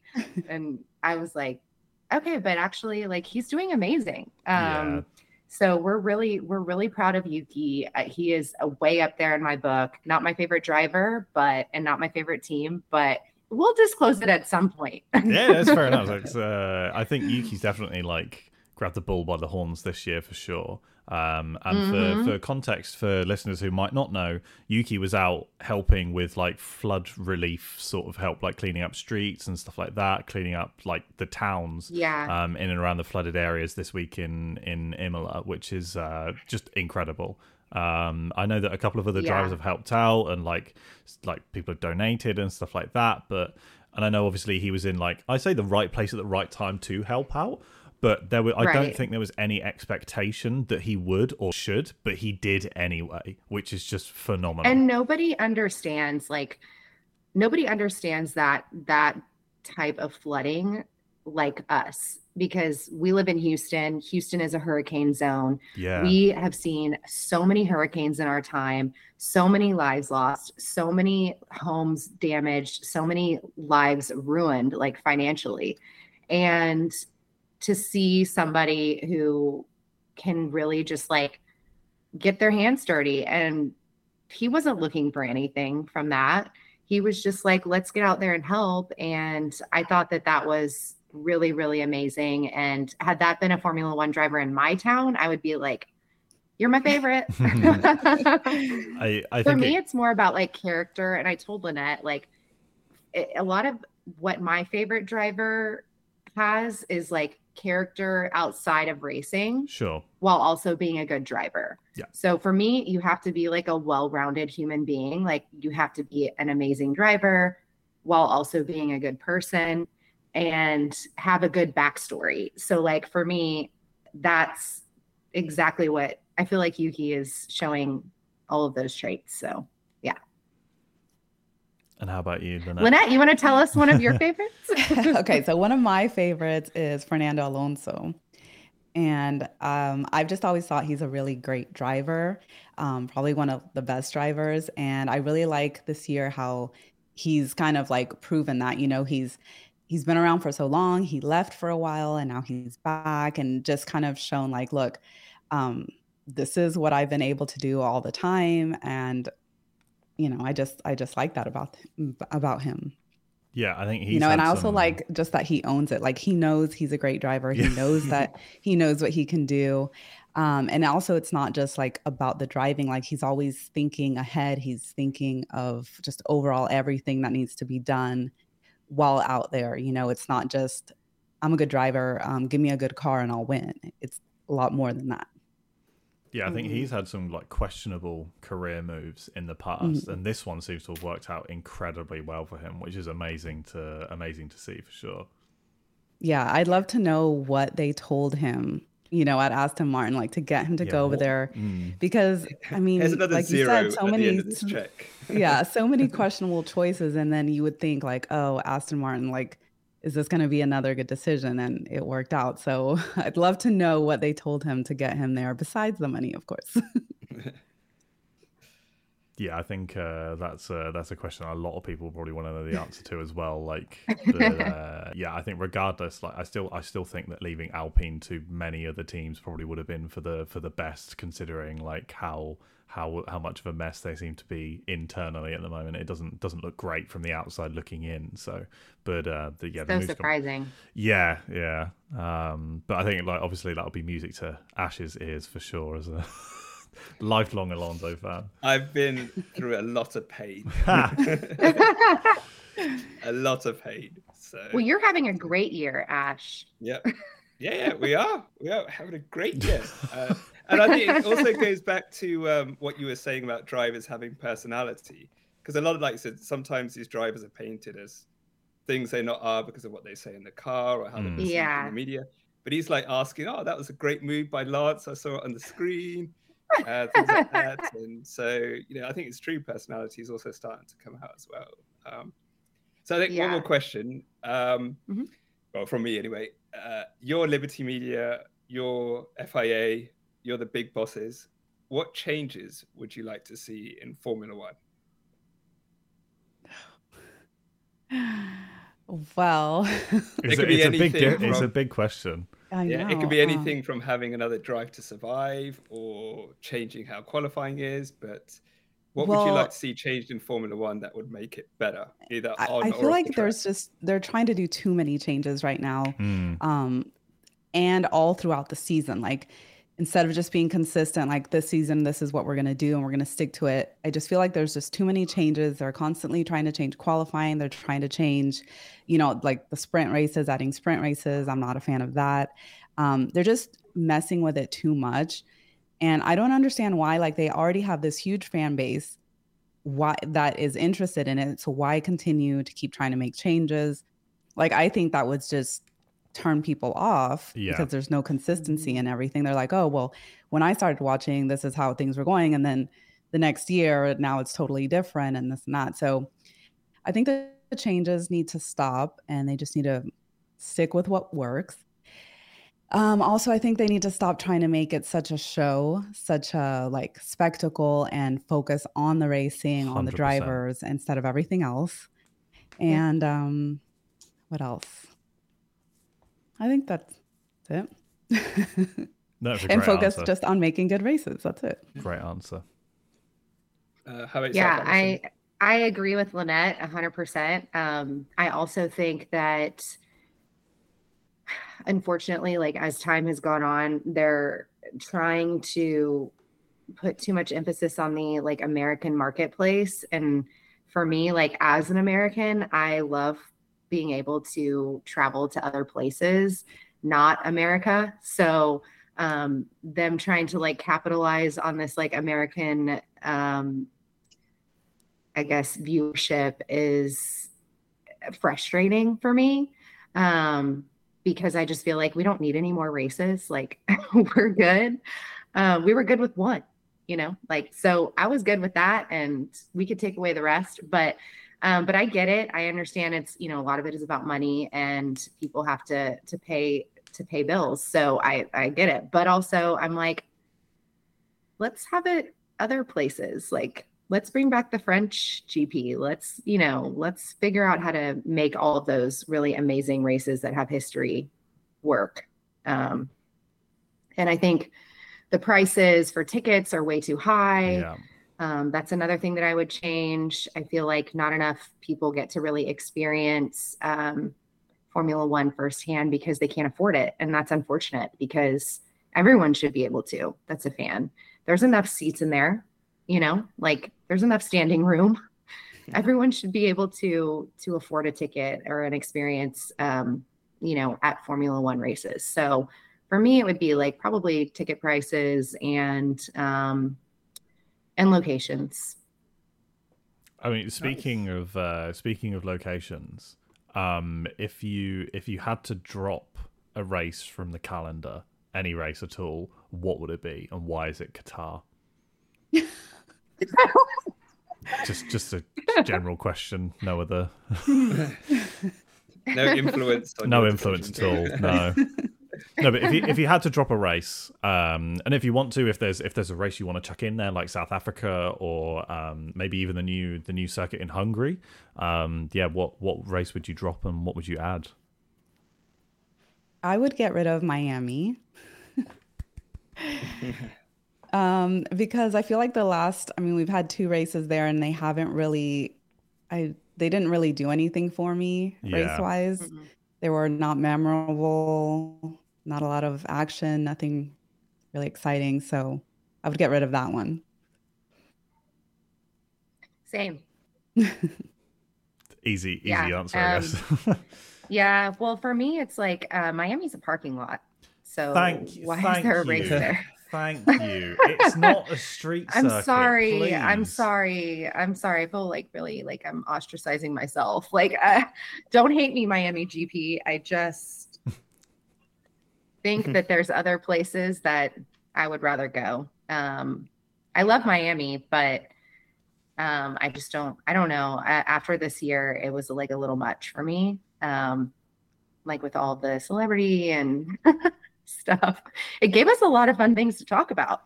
And I was like, okay, but actually like he's doing amazing. So we're really proud of Yuki. He is way up there in my book. Not my favorite driver, and not my favorite team, but we'll disclose it at some point. Yeah, that's fair enough. I think Yuki's definitely like grabbed the bull by the horns this year for sure. And for context, for listeners who might not know, Yuki was out helping with like flood relief sort of help, like cleaning up streets and stuff like that, cleaning up like the towns in and around the flooded areas this week in Imola, which is just incredible. I know that a couple of other drivers have helped out, and like people have donated and stuff like that. And I know obviously he was in like, I say the right place at the right time to help out, but I don't think there was any expectation that he would or should, but he did anyway, which is just phenomenal. And nobody understands that type of flooding like us, because we live in Houston. Houston is a hurricane zone. Yeah. We have seen so many hurricanes in our time, so many lives lost, so many homes damaged, so many lives ruined, like financially. And to see somebody who can really just like get their hands dirty, and he wasn't looking for anything from that. He was just like, let's get out there and help. And I thought that was really, really amazing. And had that been a Formula One driver in my town, I would be like, you're my favorite. For me, it's more about like character. And I told Lynette, like a lot of what my favorite driver has is like character outside of racing, sure, while also being a good driver. Yeah. So for me, you have to be like a well-rounded human being. Like you have to be an amazing driver while also being a good person, and have a good backstory. So like for me, that's exactly what I feel like Yuki is showing, all of those traits. So yeah. And how about you, Lynette? Lynette, you want to tell us one of your favorites? Okay, so one of my favorites is Fernando Alonso. And I've just always thought he's a really great driver, probably one of the best drivers. And I really like this year how he's kind of like proven that, you know, he's been around for so long, he left for a while, and now he's back, and just kind of shown like, look, this is what I've been able to do all the time. And, you know, I just like that about him. Yeah, I think he's, you know, and I also like just that he owns it. Like he knows he's a great driver. He knows that he knows what he can do. And also it's not just like about the driving, like he's always thinking ahead. He's thinking of just overall everything that needs to be done while out there. You know, it's not just, I'm a good driver, give me a good car and I'll win. It's a lot more than that. Yeah, I think he's had some like questionable career moves in the past, and this one seems to have worked out incredibly well for him, which is amazing to see for sure. Yeah, I'd love to know what they told him, you know, at Aston Martin, like to get him to go over there, because I mean, like you said, so many questionable choices, and then you would think like, oh, Aston Martin, like, is this going to be another good decision? And it worked out. So I'd love to know what they told him to get him there, besides the money, of course. Yeah, I think that's a question a lot of people probably want to know the answer to as well. Like, I think regardless, like I still think that leaving Alpine to many other teams probably would have been for the best, considering like how much of a mess they seem to be internally at the moment. It doesn't look great from the outside looking in. So, but so surprising. But I think like obviously that'll be music to Ash's ears for sure as a lifelong Alonso fan. I've been through a lot of pain. A lot of pain. So. Well, you're having a great year, Ash. Yep. Yeah, we are having a great year. And I think it also goes back to what you were saying about drivers having personality, because a lot of, like you said, sometimes these drivers are painted as things they not are because of what they say in the car or how they're perceived in the media. But he's like asking, "Oh, that was a great move by Lance. I saw it on the screen." Things like that. And so, you know, I think it's true. Personality is also starting to come out as well. So I think one more question, well, from me anyway. Your Liberty Media, your FIA, you're the big bosses. What changes would you like to see in Formula One? Well, it's a big question. Yeah, it could be anything from having another Drive to Survive or changing how qualifying is. But what would you like to see changed in Formula One that would make it better? Either I feel like they're trying to do too many changes right now. and all throughout the season. Like, instead of just being consistent, like this season, this is what we're going to do and we're going to stick to it. I just feel like there's just too many changes. They're constantly trying to change qualifying. They're trying to change, you know, like the sprint races, adding sprint races. I'm not a fan of that. They're just messing with it too much. And I don't understand why, like they already have this huge fan base why that is interested in it. So why continue to keep trying to make changes? Like, I think that was just turn people off because there's no consistency in everything. They're like, oh, well, when I started watching, this is how things were going. And then the next year, now it's totally different and this and that. So I think the changes need to stop and they just need to stick with what works. Also, I think they need to stop trying to make it such a show, such a like spectacle, and focus on the racing, 100%. On the drivers instead of everything else. And what else? I think that's it. That's a great and focus answer. Just on making good races. That's it. Great answer. How about yourself, Allison? I agree with Lynette 100%. I also think that, unfortunately, like as time has gone on, they're trying to put too much emphasis on the like American marketplace. And for me, like as an American, I love being able to travel to other places, not America. So them trying to like capitalize on this like American, I guess, viewership is frustrating for me. Because I just feel like we don't need any more races. Like we're good. We were good with one, you know, like, so I was good with that and we could take away the rest, but I get it. I understand it's, you know, a lot of it is about money and people have to pay bills. So I get it. But also I'm like, let's have it other places. Like, let's bring back the French GP. Let's, you know, let's figure out how to make all of those really amazing races that have history work. And I think the prices for tickets are way too high. Yeah. That's another thing that I would change. I feel like not enough people get to really experience Formula One firsthand because they can't afford it. And that's unfortunate because everyone should be able to. That's a fan. There's enough seats in there. You know, like there's enough standing room. Yeah. Everyone should be able to afford a ticket or an experience, you know, at Formula One races. So for me, it would be like probably ticket prices and locations. I mean, speaking of locations, if you had to drop a race from the calendar, any race at all, what would it be and why is it Qatar? just a general question. No other. No influence. No influence at all. No. No, but if you had to drop a race, and if you want to, if there's a race you want to chuck in there, like South Africa or maybe even the new circuit in Hungary, what race would you drop and what would you add? I would get rid of Miami. Because I feel like we've had two races there and they haven't really, they didn't really do anything for me race-wise. Mm-hmm. They were not memorable, not a lot of action, nothing really exciting. So I would get rid of that one. Same. Easy answer, I guess. Yeah. Well, for me, it's like Miami's a parking lot. So why is there a race there? Thank you. It's not a street circuit. I'm sorry. I feel like really like I'm ostracizing myself. Like, don't hate me, Miami GP. I just think that there's other places that I would rather go. I love Miami, but I just don't. I don't know. After this year, it was like a little much for me. Like with all the celebrity and. Stuff. It gave us a lot of fun things to talk about.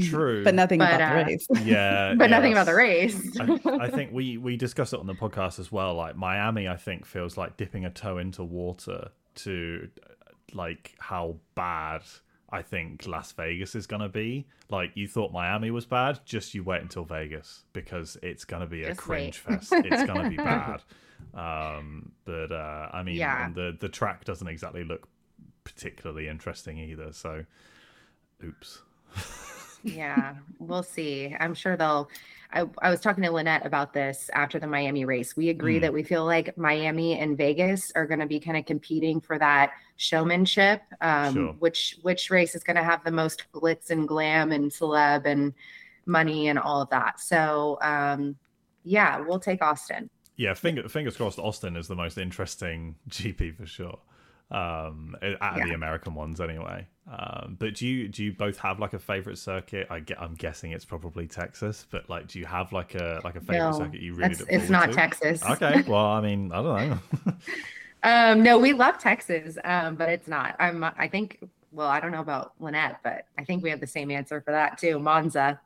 True. But nothing about the race. Yeah. But nothing about the race. I think we discussed it on the podcast as well. Like Miami, I think, feels like dipping a toe into water to like how bad I think Las Vegas is going to be. Like you thought Miami was bad, just you wait until Vegas because it's going to be a cringe fest. It's going to be bad. But I mean, the track doesn't exactly look particularly interesting either. So, oops. Yeah, we'll see. I'm sure they'll... I was talking to Lynette about this after the Miami race. We agree that we feel like Miami and Vegas are going to be kind of competing for that showmanship. Sure. Which race is going to have the most glitz and glam and celeb and money and all of that. So, yeah, we'll take Austin. Yeah, fingers crossed Austin is the most interesting GP for sure. Out of the American ones anyway. But do you both have like a favorite circuit? I'm guessing it's probably Texas, but like, do you have like a favorite circuit you really look forward to? It's not Texas. Okay. Well, I mean, I don't know. No, we love Texas, but it's not. I think, I don't know about Lynette, but I think we have the same answer for that too. Monza.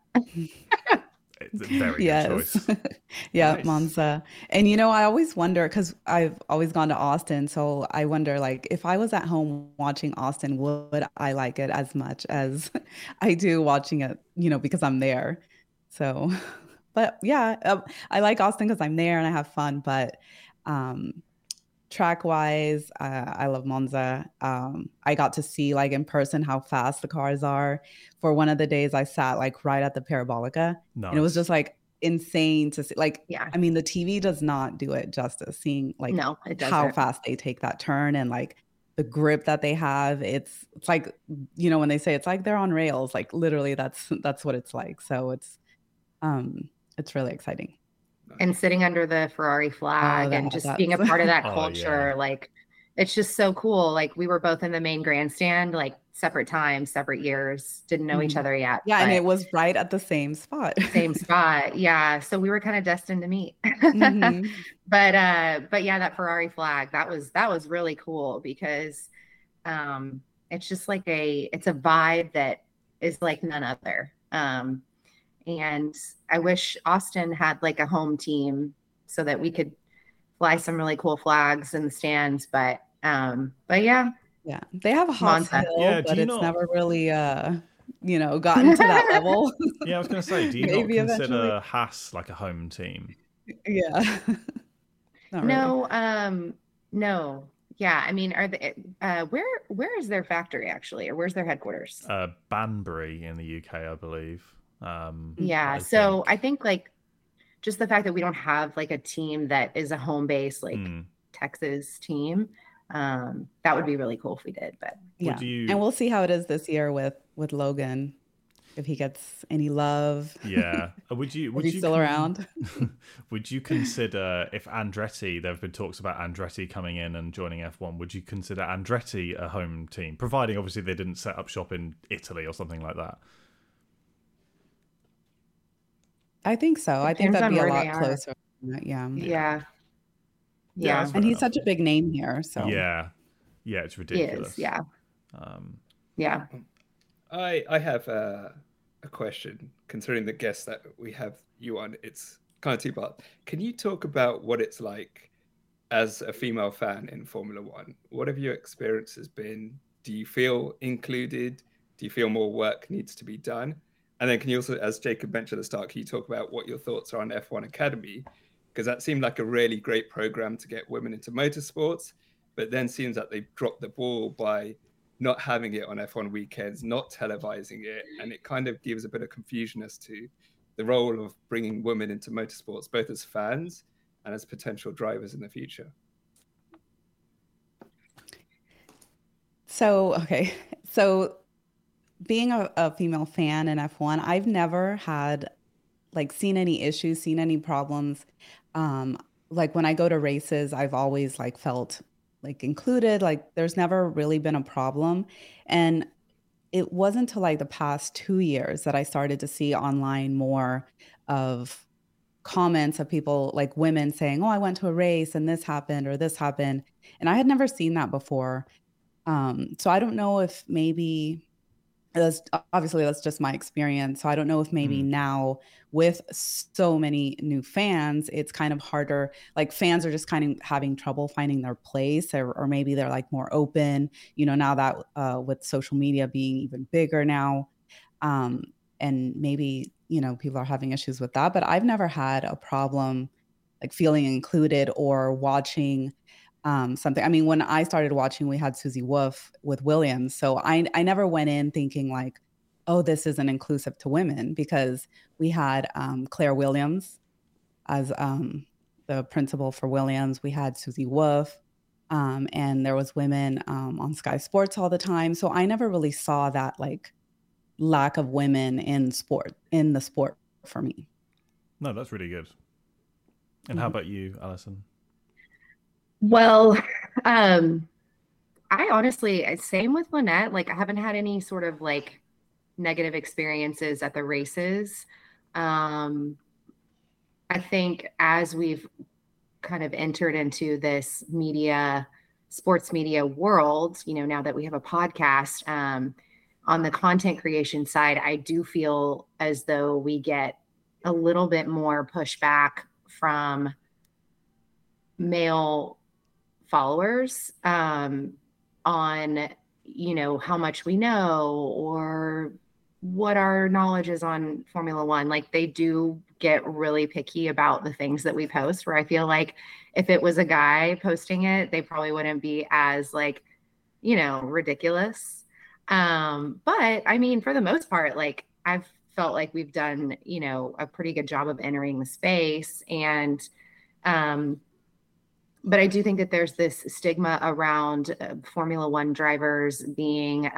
It's a very good choice. Yeah, nice. Monza. And, you know, I always wonder, because I've always gone to Austin, so I wonder, like, if I was at home watching Austin, would I like it as much as I do watching it, you know, because I'm there. So, but yeah, I like Austin because I'm there and I have fun. But track-wise, I love Monza. I got to see, like, in person how fast the cars are. For one of the days, I sat, like, right at the Parabolica. Nice. And it was just, like, insane to see. Like, yeah. I mean, the TV does not do it justice, seeing, like, how fast they take that turn and, like, the grip that they have. It's like, you know, when they say it's like they're on rails, like, literally that's what it's like. So it's really exciting. And sitting under the Ferrari flag and just being a part of that culture. Like, it's just so cool. Like, we were both in the main grandstand, like, separate times, separate years, didn't know each other yet. Yeah. And it was right at the same spot. Yeah. So we were kind of destined to meet, but yeah, that Ferrari flag, that was really cool because, it's just like it's a vibe that is like none other. And I wish Austin had like a home team so that we could fly some really cool flags in the stands. But yeah, they have a hot hill, but it's never really, you know, gotten to that level. Yeah, I was going to say, do you not consider Haas like a home team? Yeah. No, really. No. Yeah, I mean, are they? Where is their factory actually, or where's their headquarters? Banbury in the UK, I believe. I think like just the fact that we don't have like a team that is a home base like Texas team, that would be really cool if we did, but yeah. And we'll see how it is this year with Logan, if he gets any love. Yeah. Would you still around? Would you consider, if Andretti, there have been talks about Andretti coming in and joining F1, would you consider Andretti a home team, providing obviously they didn't set up shop in Italy or something like that? I think so. I think that'd be a lot closer. Yeah. And he's such a big name here. So yeah, it's ridiculous. He is, yeah. I have a question concerning the guests that we have you on. It's kind of two-part. Can you talk about what it's like as a female fan in Formula One? What have your experiences been? Do you feel included? Do you feel more work needs to be done? And then can you also, as Jacob mentioned at the start, can you talk about what your thoughts are on F1 Academy? Because that seemed like a really great program to get women into motorsports, but then seems that they've dropped the ball by not having it on F1 weekends, not televising it. And it kind of gives a bit of confusion as to the role of bringing women into motorsports, both as fans and as potential drivers in the future. So being a female fan in F1, I've never had like seen any issues, seen any problems. Like when I go to races, I've always like felt like included, like there's never really been a problem. And it wasn't until like the past 2 years that I started to see online more of comments of people like women saying, oh, I went to a race and this happened or this happened. And I had never seen that before. So I don't know if maybe... That's just my experience. So I don't know if maybe now with so many new fans, it's kind of harder. Like fans are just kind of having trouble finding their place or maybe they're like more open, you know, now that with social media being even bigger now. And maybe, you know, people are having issues with that, but I've never had a problem like feeling included or watching something. I mean, when I started watching, we had Susie Wolf with Williams. So I never went in thinking like, oh, this isn't inclusive to women, because we had Claire Williams as the principal for Williams. We had Susie Wolf, and there was women on Sky Sports all the time. So I never really saw that like lack of women in the sport for me. No, that's really good. And How about you, Allison? Well, I honestly, same with Lynette, like I haven't had any sort of like negative experiences at the races. I think as we've kind of entered into this sports media world, you know, now that we have a podcast, on the content creation side, I do feel as though we get a little bit more pushback from male followers on, you know, how much we know or what our knowledge is on Formula One. Like they do get really picky about the things that we post, where I feel like if it was a guy posting it, they probably wouldn't be as like, you know, ridiculous. But I mean, for the most part, like I've felt like we've done, you know, a pretty good job of entering the space. And, but I do think that there's this stigma around Formula One drivers being,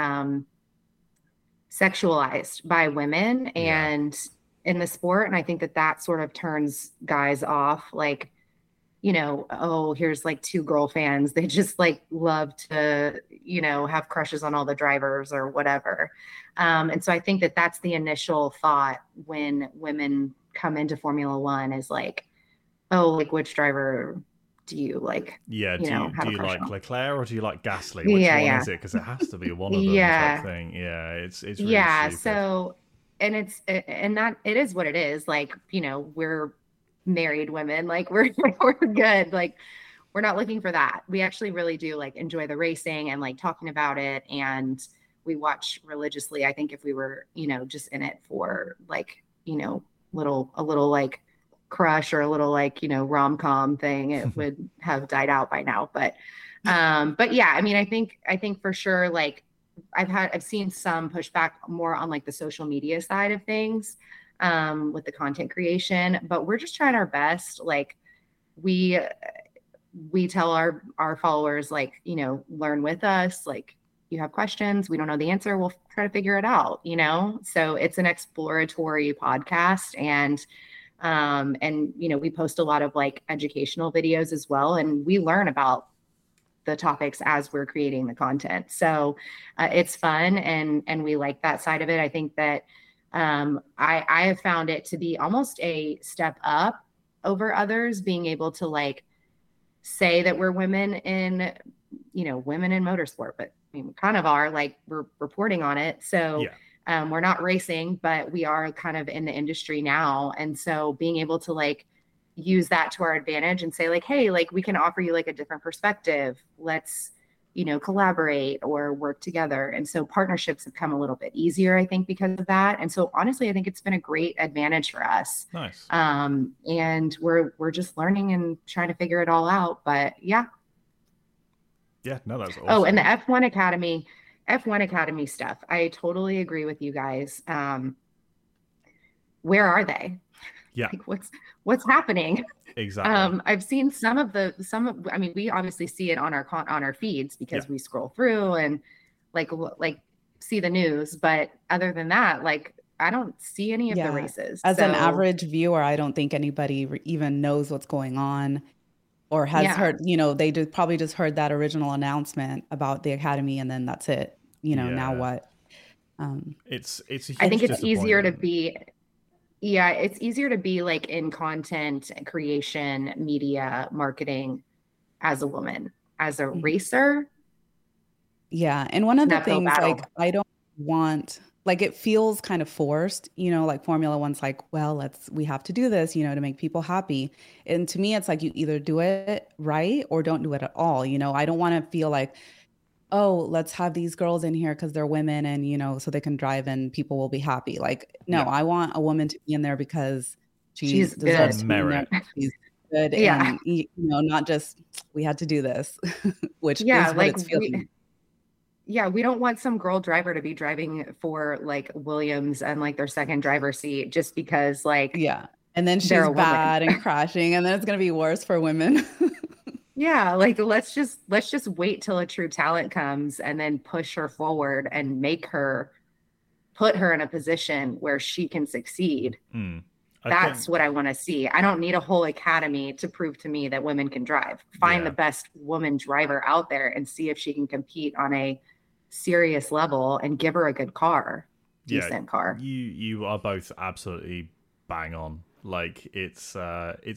sexualized by women and in the sport. And I think that that sort of turns guys off, like, you know, oh, here's like two girl fans. They just like love to, you know, have crushes on all the drivers or whatever. And so I think that that's the initial thought when women come into Formula One is like, oh, like which driver do you like? Yeah. Do you like Leclerc or do you like Gasly? Which one is it? Because it has to be one of them. Type thing. Yeah. It's really stupid. So, it is what it is. Like, you know, we're married women, like we're good, like we're not looking for that. We actually really do like enjoy the racing and like talking about it, and we watch religiously. I think if we were, you know, just in it for like, you know, a little like crush or a little like, you know, rom-com thing, it would have died out by now. But yeah, I mean, I think for sure, like I've seen some pushback more on like the social media side of things, with the content creation, but we're just trying our best. Like we tell our followers, like, you know, learn with us. Like you have questions, we don't know the answer, we'll try to figure it out, you know? So it's an exploratory podcast, and, you know, we post a lot of like educational videos as well. And we learn about the topics as we're creating the content. So it's fun. And we like that side of it. I think that, I have found it to be almost a step up over others, being able to like say that we're women in motorsport, but I mean, we kind of are, like we're reporting on it. So, we're not racing, but we are kind of in the industry now. And so being able to like use that to our advantage and say like, hey, like we can offer you like a different perspective. Let's, you know, collaborate or work together. And so partnerships have come a little bit easier, I think, because of that. And so honestly, I think it's been a great advantage for us. Nice. And we're just learning and trying to figure it all out, but yeah. Yeah, no, that's awesome. Oh, and the F1 Academy stuff. I totally agree with you guys. Where are they? Yeah. Like what's happening? Exactly. I've seen some of, we obviously see it on our feeds because we scroll through and like see the news, but other than that, like I don't see any of the races. As an average viewer, I don't think anybody even knows what's going on or has heard, you know, they probably just heard that original announcement about the Academy and then that's it, you know, now what? It's a huge, I think it's easier to be. Yeah, it's easier to be like in content creation, media, marketing as a woman, as a racer. Yeah. And one of the things battle. Like I don't want, like it feels kind of forced, you know, like Formula One's like, well, we have to do this, you know, to make people happy. And to me, it's like you either do it right or don't do it at all. You know, I don't want to feel like, oh, let's have these girls in here because they're women and, you know, so they can drive and people will be happy. Like, no, I want a woman to be in there because she deserves merit. good. Yeah. And, you know, not just, we had to do this, which is what it's feeling. We don't want some girl driver to be driving for like Williams and like their second driver seat just because like. Yeah. And then she's bad and crashing, and then it's going to be worse for women. Yeah. Like, let's just wait till a true talent comes and then push her forward and make her, put her in a position where she can succeed. Mm. That's what I want to see. I don't need a whole academy to prove to me that women can drive. Find the best woman driver out there and see if she can compete on a serious level and give her a good car, decent car. You are both absolutely bang on. Like it's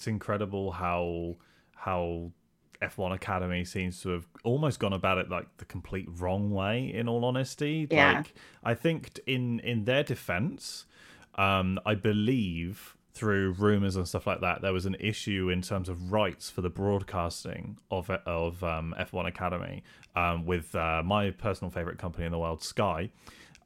incredible how F1 Academy seems to have almost gone about it like the complete wrong way. In all honesty, like I think in their defense. I believe through rumors and stuff like that, there was an issue in terms of rights for the broadcasting of F1 Academy with my personal favorite company in the world, Sky.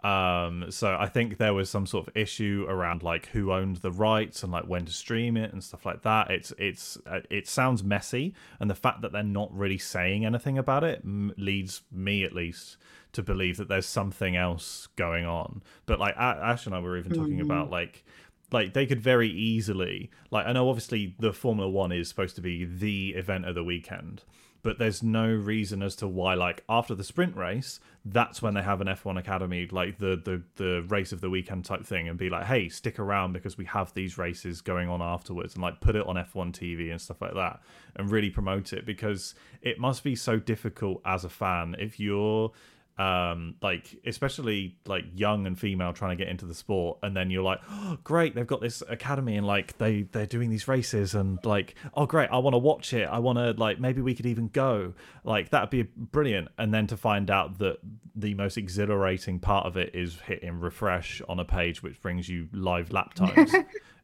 So I think there was some sort of issue around like who owned the rights and like when to stream it and stuff like that. It sounds messy, and the fact that they're not really saying anything about it leads me at least to believe that there's something else going on. But like Ash and I were even talking about like they could very easily, like I know obviously the Formula One is supposed to be the event of the weekend, but there's no reason as to why, like, after the sprint race, that's when they have an F1 Academy, like, the race of the weekend type thing, and be like, hey, stick around because we have these races going on afterwards, and, like, put it on F1 TV and stuff like that, and really promote it, because it must be so difficult as a fan if you're, like, especially, like, young and female trying to get into the sport, and then you're like, oh, great, they've got this academy, and, like, they're doing these races, and, like, oh, great, I want to watch it, I want to, like, maybe we could even go, like, that'd be brilliant, and then to find out that the most exhilarating part of it is hitting refresh on a page which brings you live lap times.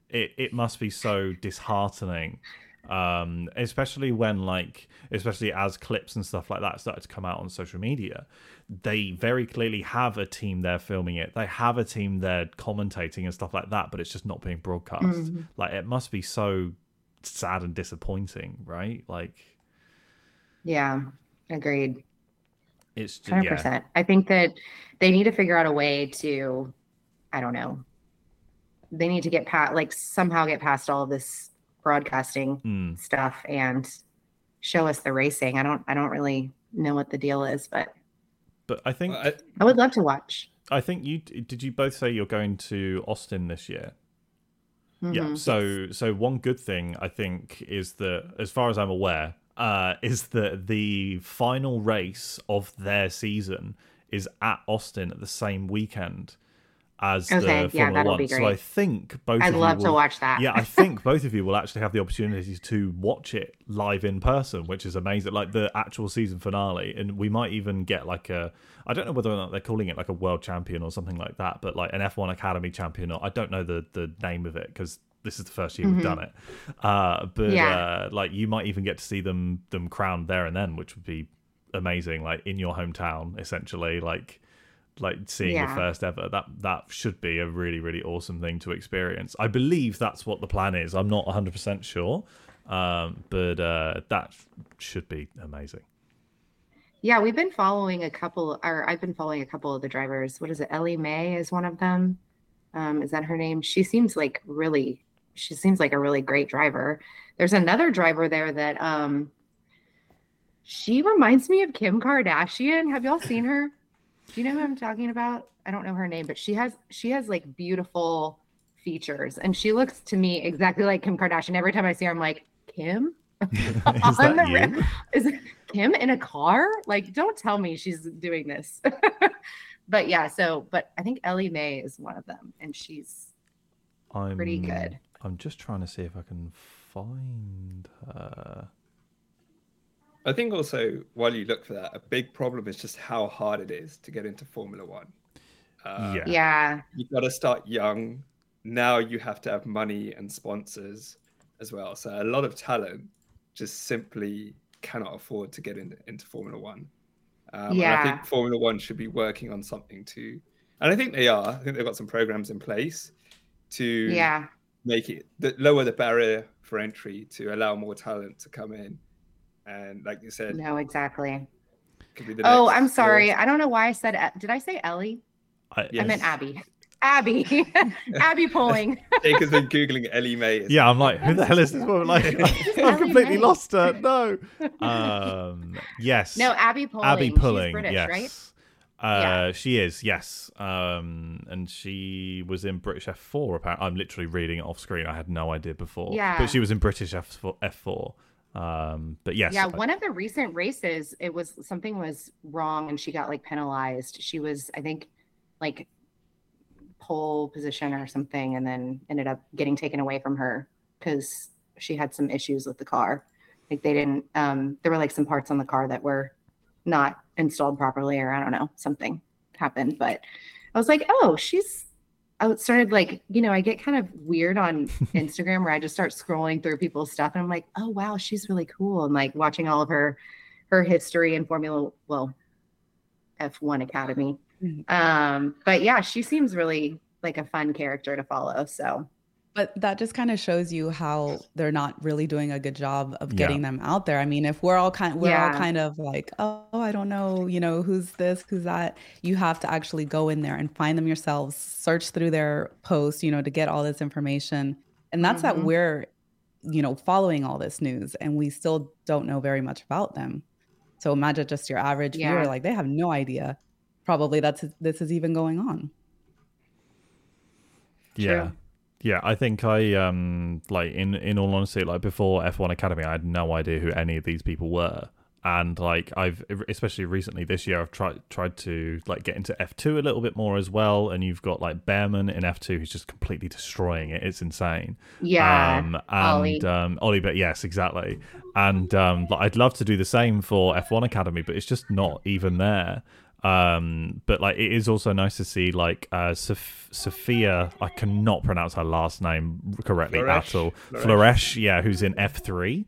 it must be so disheartening, especially when, like, especially as clips and stuff like that started to come out on social media. They very clearly have a team there filming it, they have a team there commentating and stuff like that, but it's just not being broadcast. Like, it must be so sad and disappointing, right? Like, yeah, agreed. It's 100%. Yeah. I think that they need to figure out a way to, I don't know, they need to get past, like, somehow get past all of this broadcasting stuff and show us the racing. I don't really know what the deal is, but I think I would love to watch. I think you both say you're going to Austin this year? Yeah. So one good thing I think is that, as far as I'm aware, is that the final race of their season is at Austin at the same weekend as the Formula One. So I think both of you will, I'd love to watch that. Yeah, I think both of you will actually have the opportunity to watch it live in person, which is amazing. Like the actual season finale, and we might even get like a, I don't know whether or not they're calling it like a world champion or something like that, but like an F1 Academy champion, or I don't know the name of it because this is the first year we've done it. Like you might even get to see them crowned there and then, which would be amazing. Like in your hometown, essentially. Like seeing your first ever, that should be a really, really awesome thing to experience. I believe that's what the plan is. I'm not 100% sure, but that should be amazing. Yeah, we've been following I've been following a couple of the drivers. What is it? Ellie May is one of them. Is that her name? She seems like a really great driver. There's another driver there that she reminds me of Kim Kardashian. Have y'all seen her? Do you know who I'm talking about? I don't know her name, but she has like beautiful features, and she looks to me exactly like Kim Kardashian. Every time I see her, I'm like, Kim? Is it Kim in a car? Like, don't tell me she's doing this. But yeah, but I think Ellie May is one of them, and she's pretty good. I'm just trying to see if I can find her. I think also, while you look for that, a big problem is just how hard it is to get into Formula One. You've got to start young. Now you have to have money and sponsors as well. So a lot of talent just simply cannot afford to get into Formula One. And I think Formula One should be working on something too. And I think they are. I think they've got some programs in place to make it lower the barrier for entry to allow more talent to come in. And like you said, no, exactly. Could be the next. I'm sorry. I don't know why I said. Did I say Ellie? Yes. I meant Abby. Abby, Abby Pulling. Jake has been Googling Ellie Mae. Yeah, I'm like, who the hell is this woman? Like, I've completely lost her. No. Yes. No, Abby Pulling. Abby Pulling. She's British, yes. Right? Yeah. She is, yes. And she was in British F4, apparently. I'm literally reading it off screen. I had no idea before. Yeah. But she was in British F4. But yes. Yeah, one of the recent races, it was something was wrong and she got like penalized. She was, I think, like pole position or something, and then ended up getting taken away from her because she had some issues with the car. Like they didn't, there were like some parts on the car that were not installed properly, or I don't know, something happened. But I was like, oh, I started like, you know, I get kind of weird on Instagram where I just start scrolling through people's stuff, and I'm like, oh wow, she's really cool. And like watching all of her history in F1 Academy. But yeah, she seems really like a fun character to follow. So, but that just kind of shows you how they're not really doing a good job of getting them out there. I mean, if we're all kind of like, oh, I don't know, you know, who's this, who's that? You have to actually go in there and find them yourselves, search through their posts, you know, to get all this information. And that's that we're, you know, following all this news and we still don't know very much about them. So imagine just your average viewer, like they have no idea. Probably this is even going on. Yeah. True. Yeah, I think I like in all honesty, like before F1 Academy, I had no idea who any of these people were, and like I've especially recently this year I've tried to like get into F2 a little bit more as well, and you've got like Behrman in F2 who's just completely destroying it. It's insane. Yeah. Ollie, but yes, exactly. And like, I'd love to do the same for F1 Academy, but it's just not even there. But like it is also nice to see like Sophia, I cannot pronounce her last name correctly at all. Floresh, yeah, who's in F3,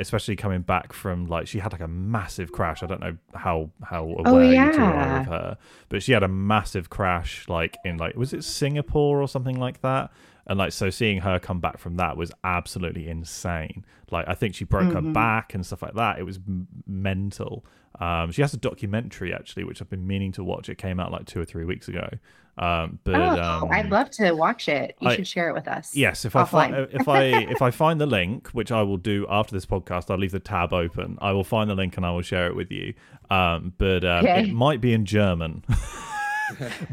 especially coming back from like she had like a massive crash. I don't know how aware you two are of her, but she had a massive crash like in like, was it Singapore or something like that? And like, so seeing her come back from that was absolutely insane. Like, I think she broke her back and stuff like that. It was mental. She has a documentary actually, which I've been meaning to watch. It came out like 2 or 3 weeks ago. I'd love to watch it. You should share it with us. Yes, if offline. If I find the link, which I will do after this podcast, I'll leave the tab open. I will find the link and I will share it with you. It might be in German.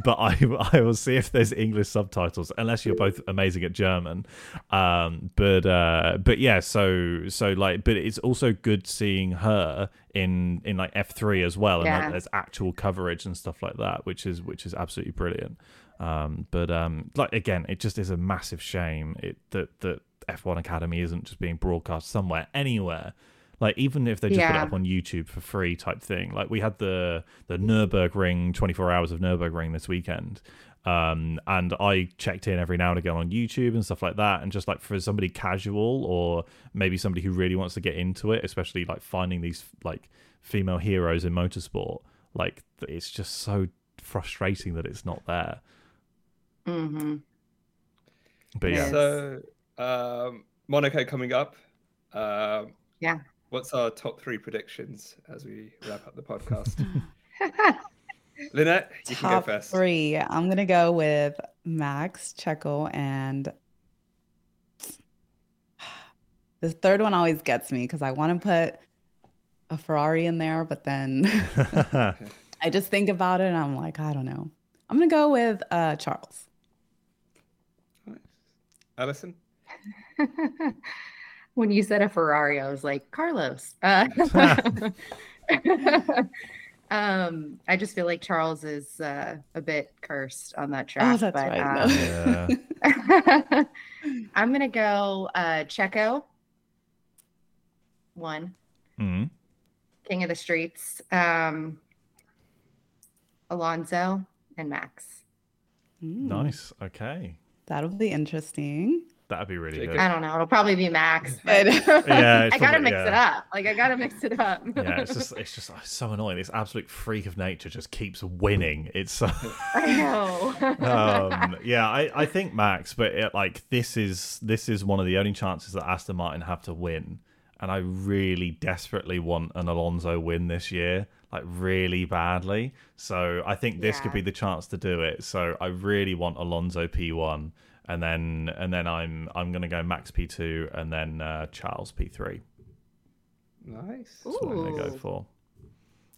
But I will see if there's English subtitles, unless you're both amazing at German. But it's also good seeing her in like F3 as well, and like, there's actual coverage and stuff like that, which is absolutely brilliant. Like again, it just is a massive shame that F1 Academy isn't just being broadcast somewhere, anywhere. Like, even if they just put it up on YouTube for free type thing. Like, we had the Nürburgring, 24 hours of Nürburgring this weekend. And I checked in every now and again on YouTube and stuff like that. And just, like, for somebody casual or maybe somebody who really wants to get into it, especially, like, finding these, like, female heroes in motorsport, like, it's just so frustrating that it's not there. Mm-hmm. But, yeah. So, Monaco coming up. Yeah. What's our top 3 predictions as we wrap up the podcast? Lynette, you can go first. Top 3. I'm going to go with Max, Checo, and the third one always gets me because I want to put a Ferrari in there, but then I just think about it and I'm like, I don't know. I'm going to go with Charles. Nice. Allison? When you said a Ferrari, I was like, Carlos. I just feel like Charles is a bit cursed on that track. Oh, that's right. I'm going to go Checo. 1. Mm-hmm. King of the Streets. Alonso and Max. Nice. Okay. That'll be interesting. That'd be really good. I don't know. It'll probably be Max. But yeah, I gotta mix it up. Like I gotta mix it up. Yeah, it's just so annoying. This absolute freak of nature just keeps winning. It's. I know. Yeah, I think Max, but this is one of the only chances that Aston Martin have to win, and I really desperately want an Alonso win this year, like really badly. So I think this could be the chance to do it. So I really want Alonso P1. And then I'm gonna go Max P2 and then Charles P3. Nice. That's what I'm gonna go for.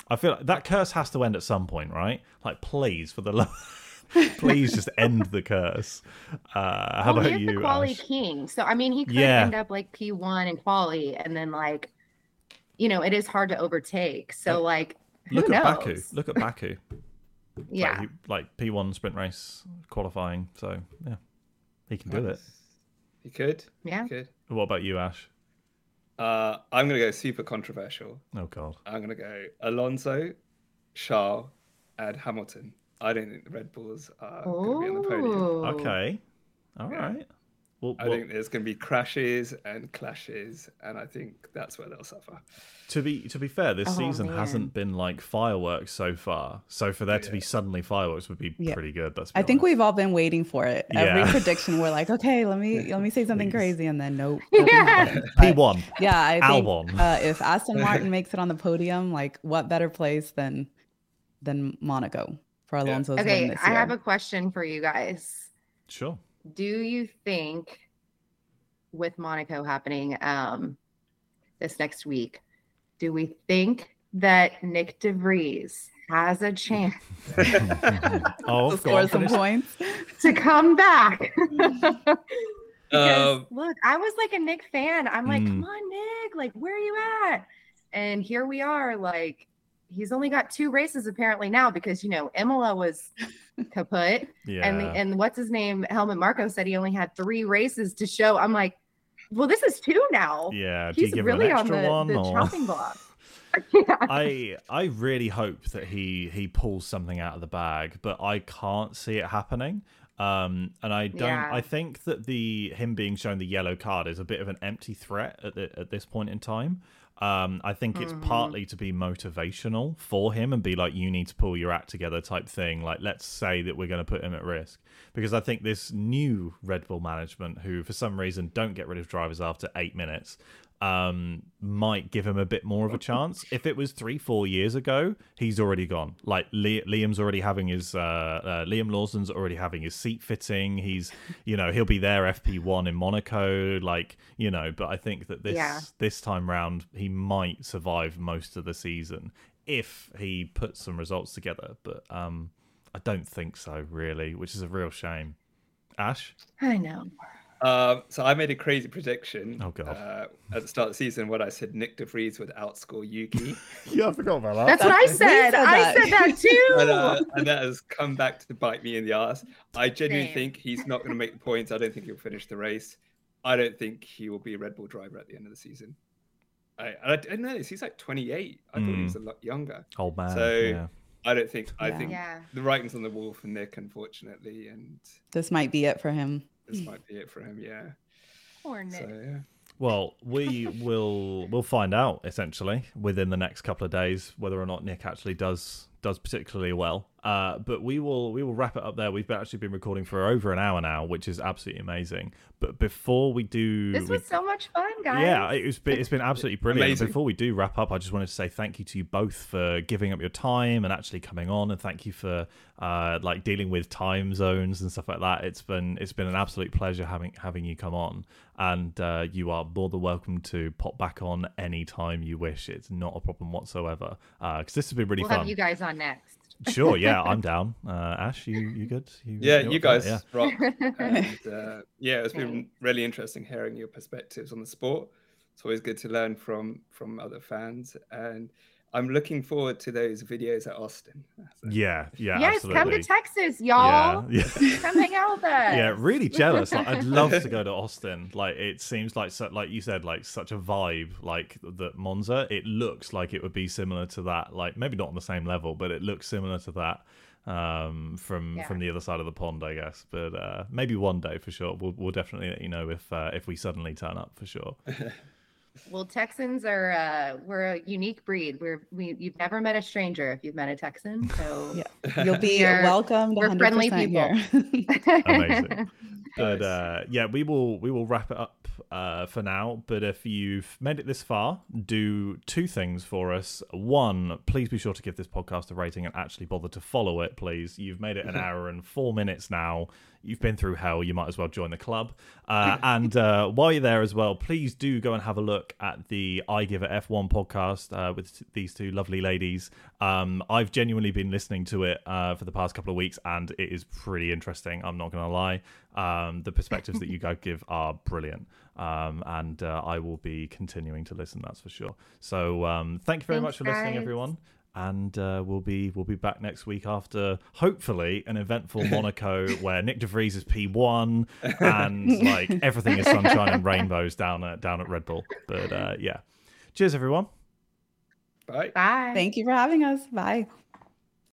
I feel like that curse has to end at some point, right? Like, please, for the love, please just end the curse. How about he's you? He's the quali Ash? King, so I mean, he could end up like P1 in quali, and then like, you know, it is hard to overtake. So like, who knows? Look at Baku. Yeah, like P1 sprint race qualifying. So yeah. He can do it. He could. Yeah. He could. What about you, Ash? I'm going to go super controversial. Oh, God. I'm going to go Alonso, Charles, and Hamilton. I don't think the Red Bulls are going to be on the podium. Okay. All right. Well, I think there's going to be crashes and clashes, and I think that's where they'll suffer. To be fair, this season hasn't been like fireworks so far. So for there to be suddenly fireworks would be pretty good. I think we've all been waiting for it. Yeah. Every prediction, we're like, okay, let me say something crazy, and then nope. P1. Yeah, I think if Aston Martin makes it on the podium, like what better place than Monaco for Alonso's win this year? I have a question for you guys. Sure. Do you think, with Monaco happening this next week, do we think that Nyck de Vries has a chance to score some points to come back? Because, look, I was like a Nyck fan. I'm like, come on, Nyck, like, where are you at? And here we are, like, he's only got 2 races apparently now because, you know, Imola was kaput. Yeah. And what's his name? Helmut Marko said he only had 3 races to show. I'm like, well, this is 2 now. Yeah. He's really on the chopping block. Yeah. I really hope that he pulls something out of the bag, but I can't see it happening. And I don't. Yeah. I think that him being shown the yellow card is a bit of an empty threat at this point in time. I think it's partly to be motivational for him and be like, you need to pull your act together type thing. Like, let's say that we're going to put him at risk, because I think this new Red Bull management, who for some reason don't get rid of drivers after 8 minutes, might give him a bit more of a chance. If it was 3-4 years ago, he's already gone. Like Liam's already having his Liam Lawson's already having his seat fitting. He's, you know, he'll be there FP1 in Monaco, like, you know. But I think that this time round he might survive most of the season if he puts some results together. But I don't think so, really, which is a real shame. Ash, I know. So I made a crazy prediction at the start of the season when I said Nyck de Vries would outscore Yuki. Yeah, I forgot about that. That's what I said. I said that too. And that has come back to bite me in the ass. I genuinely think he's not going to make the points. I don't think he'll finish the race. I don't think he will be a Red Bull driver at the end of the season. I didn't notice he's like 28. I thought he was a lot younger. Old man. So. Yeah. I don't think. I think the writing's on the wall for Nyck, unfortunately, and this might be it for him. Yeah. Poor Nyck. So, yeah. Well, we we'll find out essentially within the next couple of days whether or not Nyck actually does particularly well. But we will wrap it up there. We've actually been recording for over an hour now, which is absolutely amazing. But before we do, this was so much fun, guys. Yeah, it's been absolutely brilliant. Amazing. Before we do wrap up, I just wanted to say thank you to you both for giving up your time and actually coming on, and thank you for like dealing with time zones and stuff like that. It's been an absolute pleasure having you come on, and you are more than welcome to pop back on anytime you wish. It's not a problem whatsoever, because this has been really fun. We'll have you guys on next. Sure, yeah, I'm down. Ash, you good? You guys rock. And, it's been really interesting hearing your perspectives on the sport. It's always good to learn from other fans, and I'm looking forward to those videos at Austin. So. Yeah, yes, absolutely. Come to Texas, y'all. Yeah. Come hang out with us. Yeah, really jealous. Like, I'd love to go to Austin. Like, it seems like, like you said, like such a vibe. Like the Monza, it looks like it would be similar to that. Like, maybe not on the same level, but it looks similar to that. from the other side of the pond, I guess. But maybe one day for sure. We'll definitely let you know if we suddenly turn up for sure. Well, Texans are we're a unique breed. You've never met a stranger if you've met a Texan. So yeah. You'll be welcome. We're friendly people. Amazing. But yeah, we will wrap it up for now. But if you've made it this far, do two things for us. One, please be sure to give this podcast a rating and actually bother to follow it, please. You've made it an hour and 4 minutes now. You've been through hell. You might as well join the club. And while you're there as well, please do go and have a look at the I Give A F1 podcast with these two lovely ladies. I've genuinely been listening to it for the past couple of weeks, and it is pretty interesting. I'm not going to lie. The perspectives that you guys give are brilliant. And I will be continuing to listen, that's for sure. So thank you very much for listening, everyone. And we'll be back next week after hopefully an eventful Monaco where Nyck de Vries is P1 and like everything is sunshine and rainbows down at Red Bull. But yeah, cheers everyone. Bye. Thank you for having us. Bye.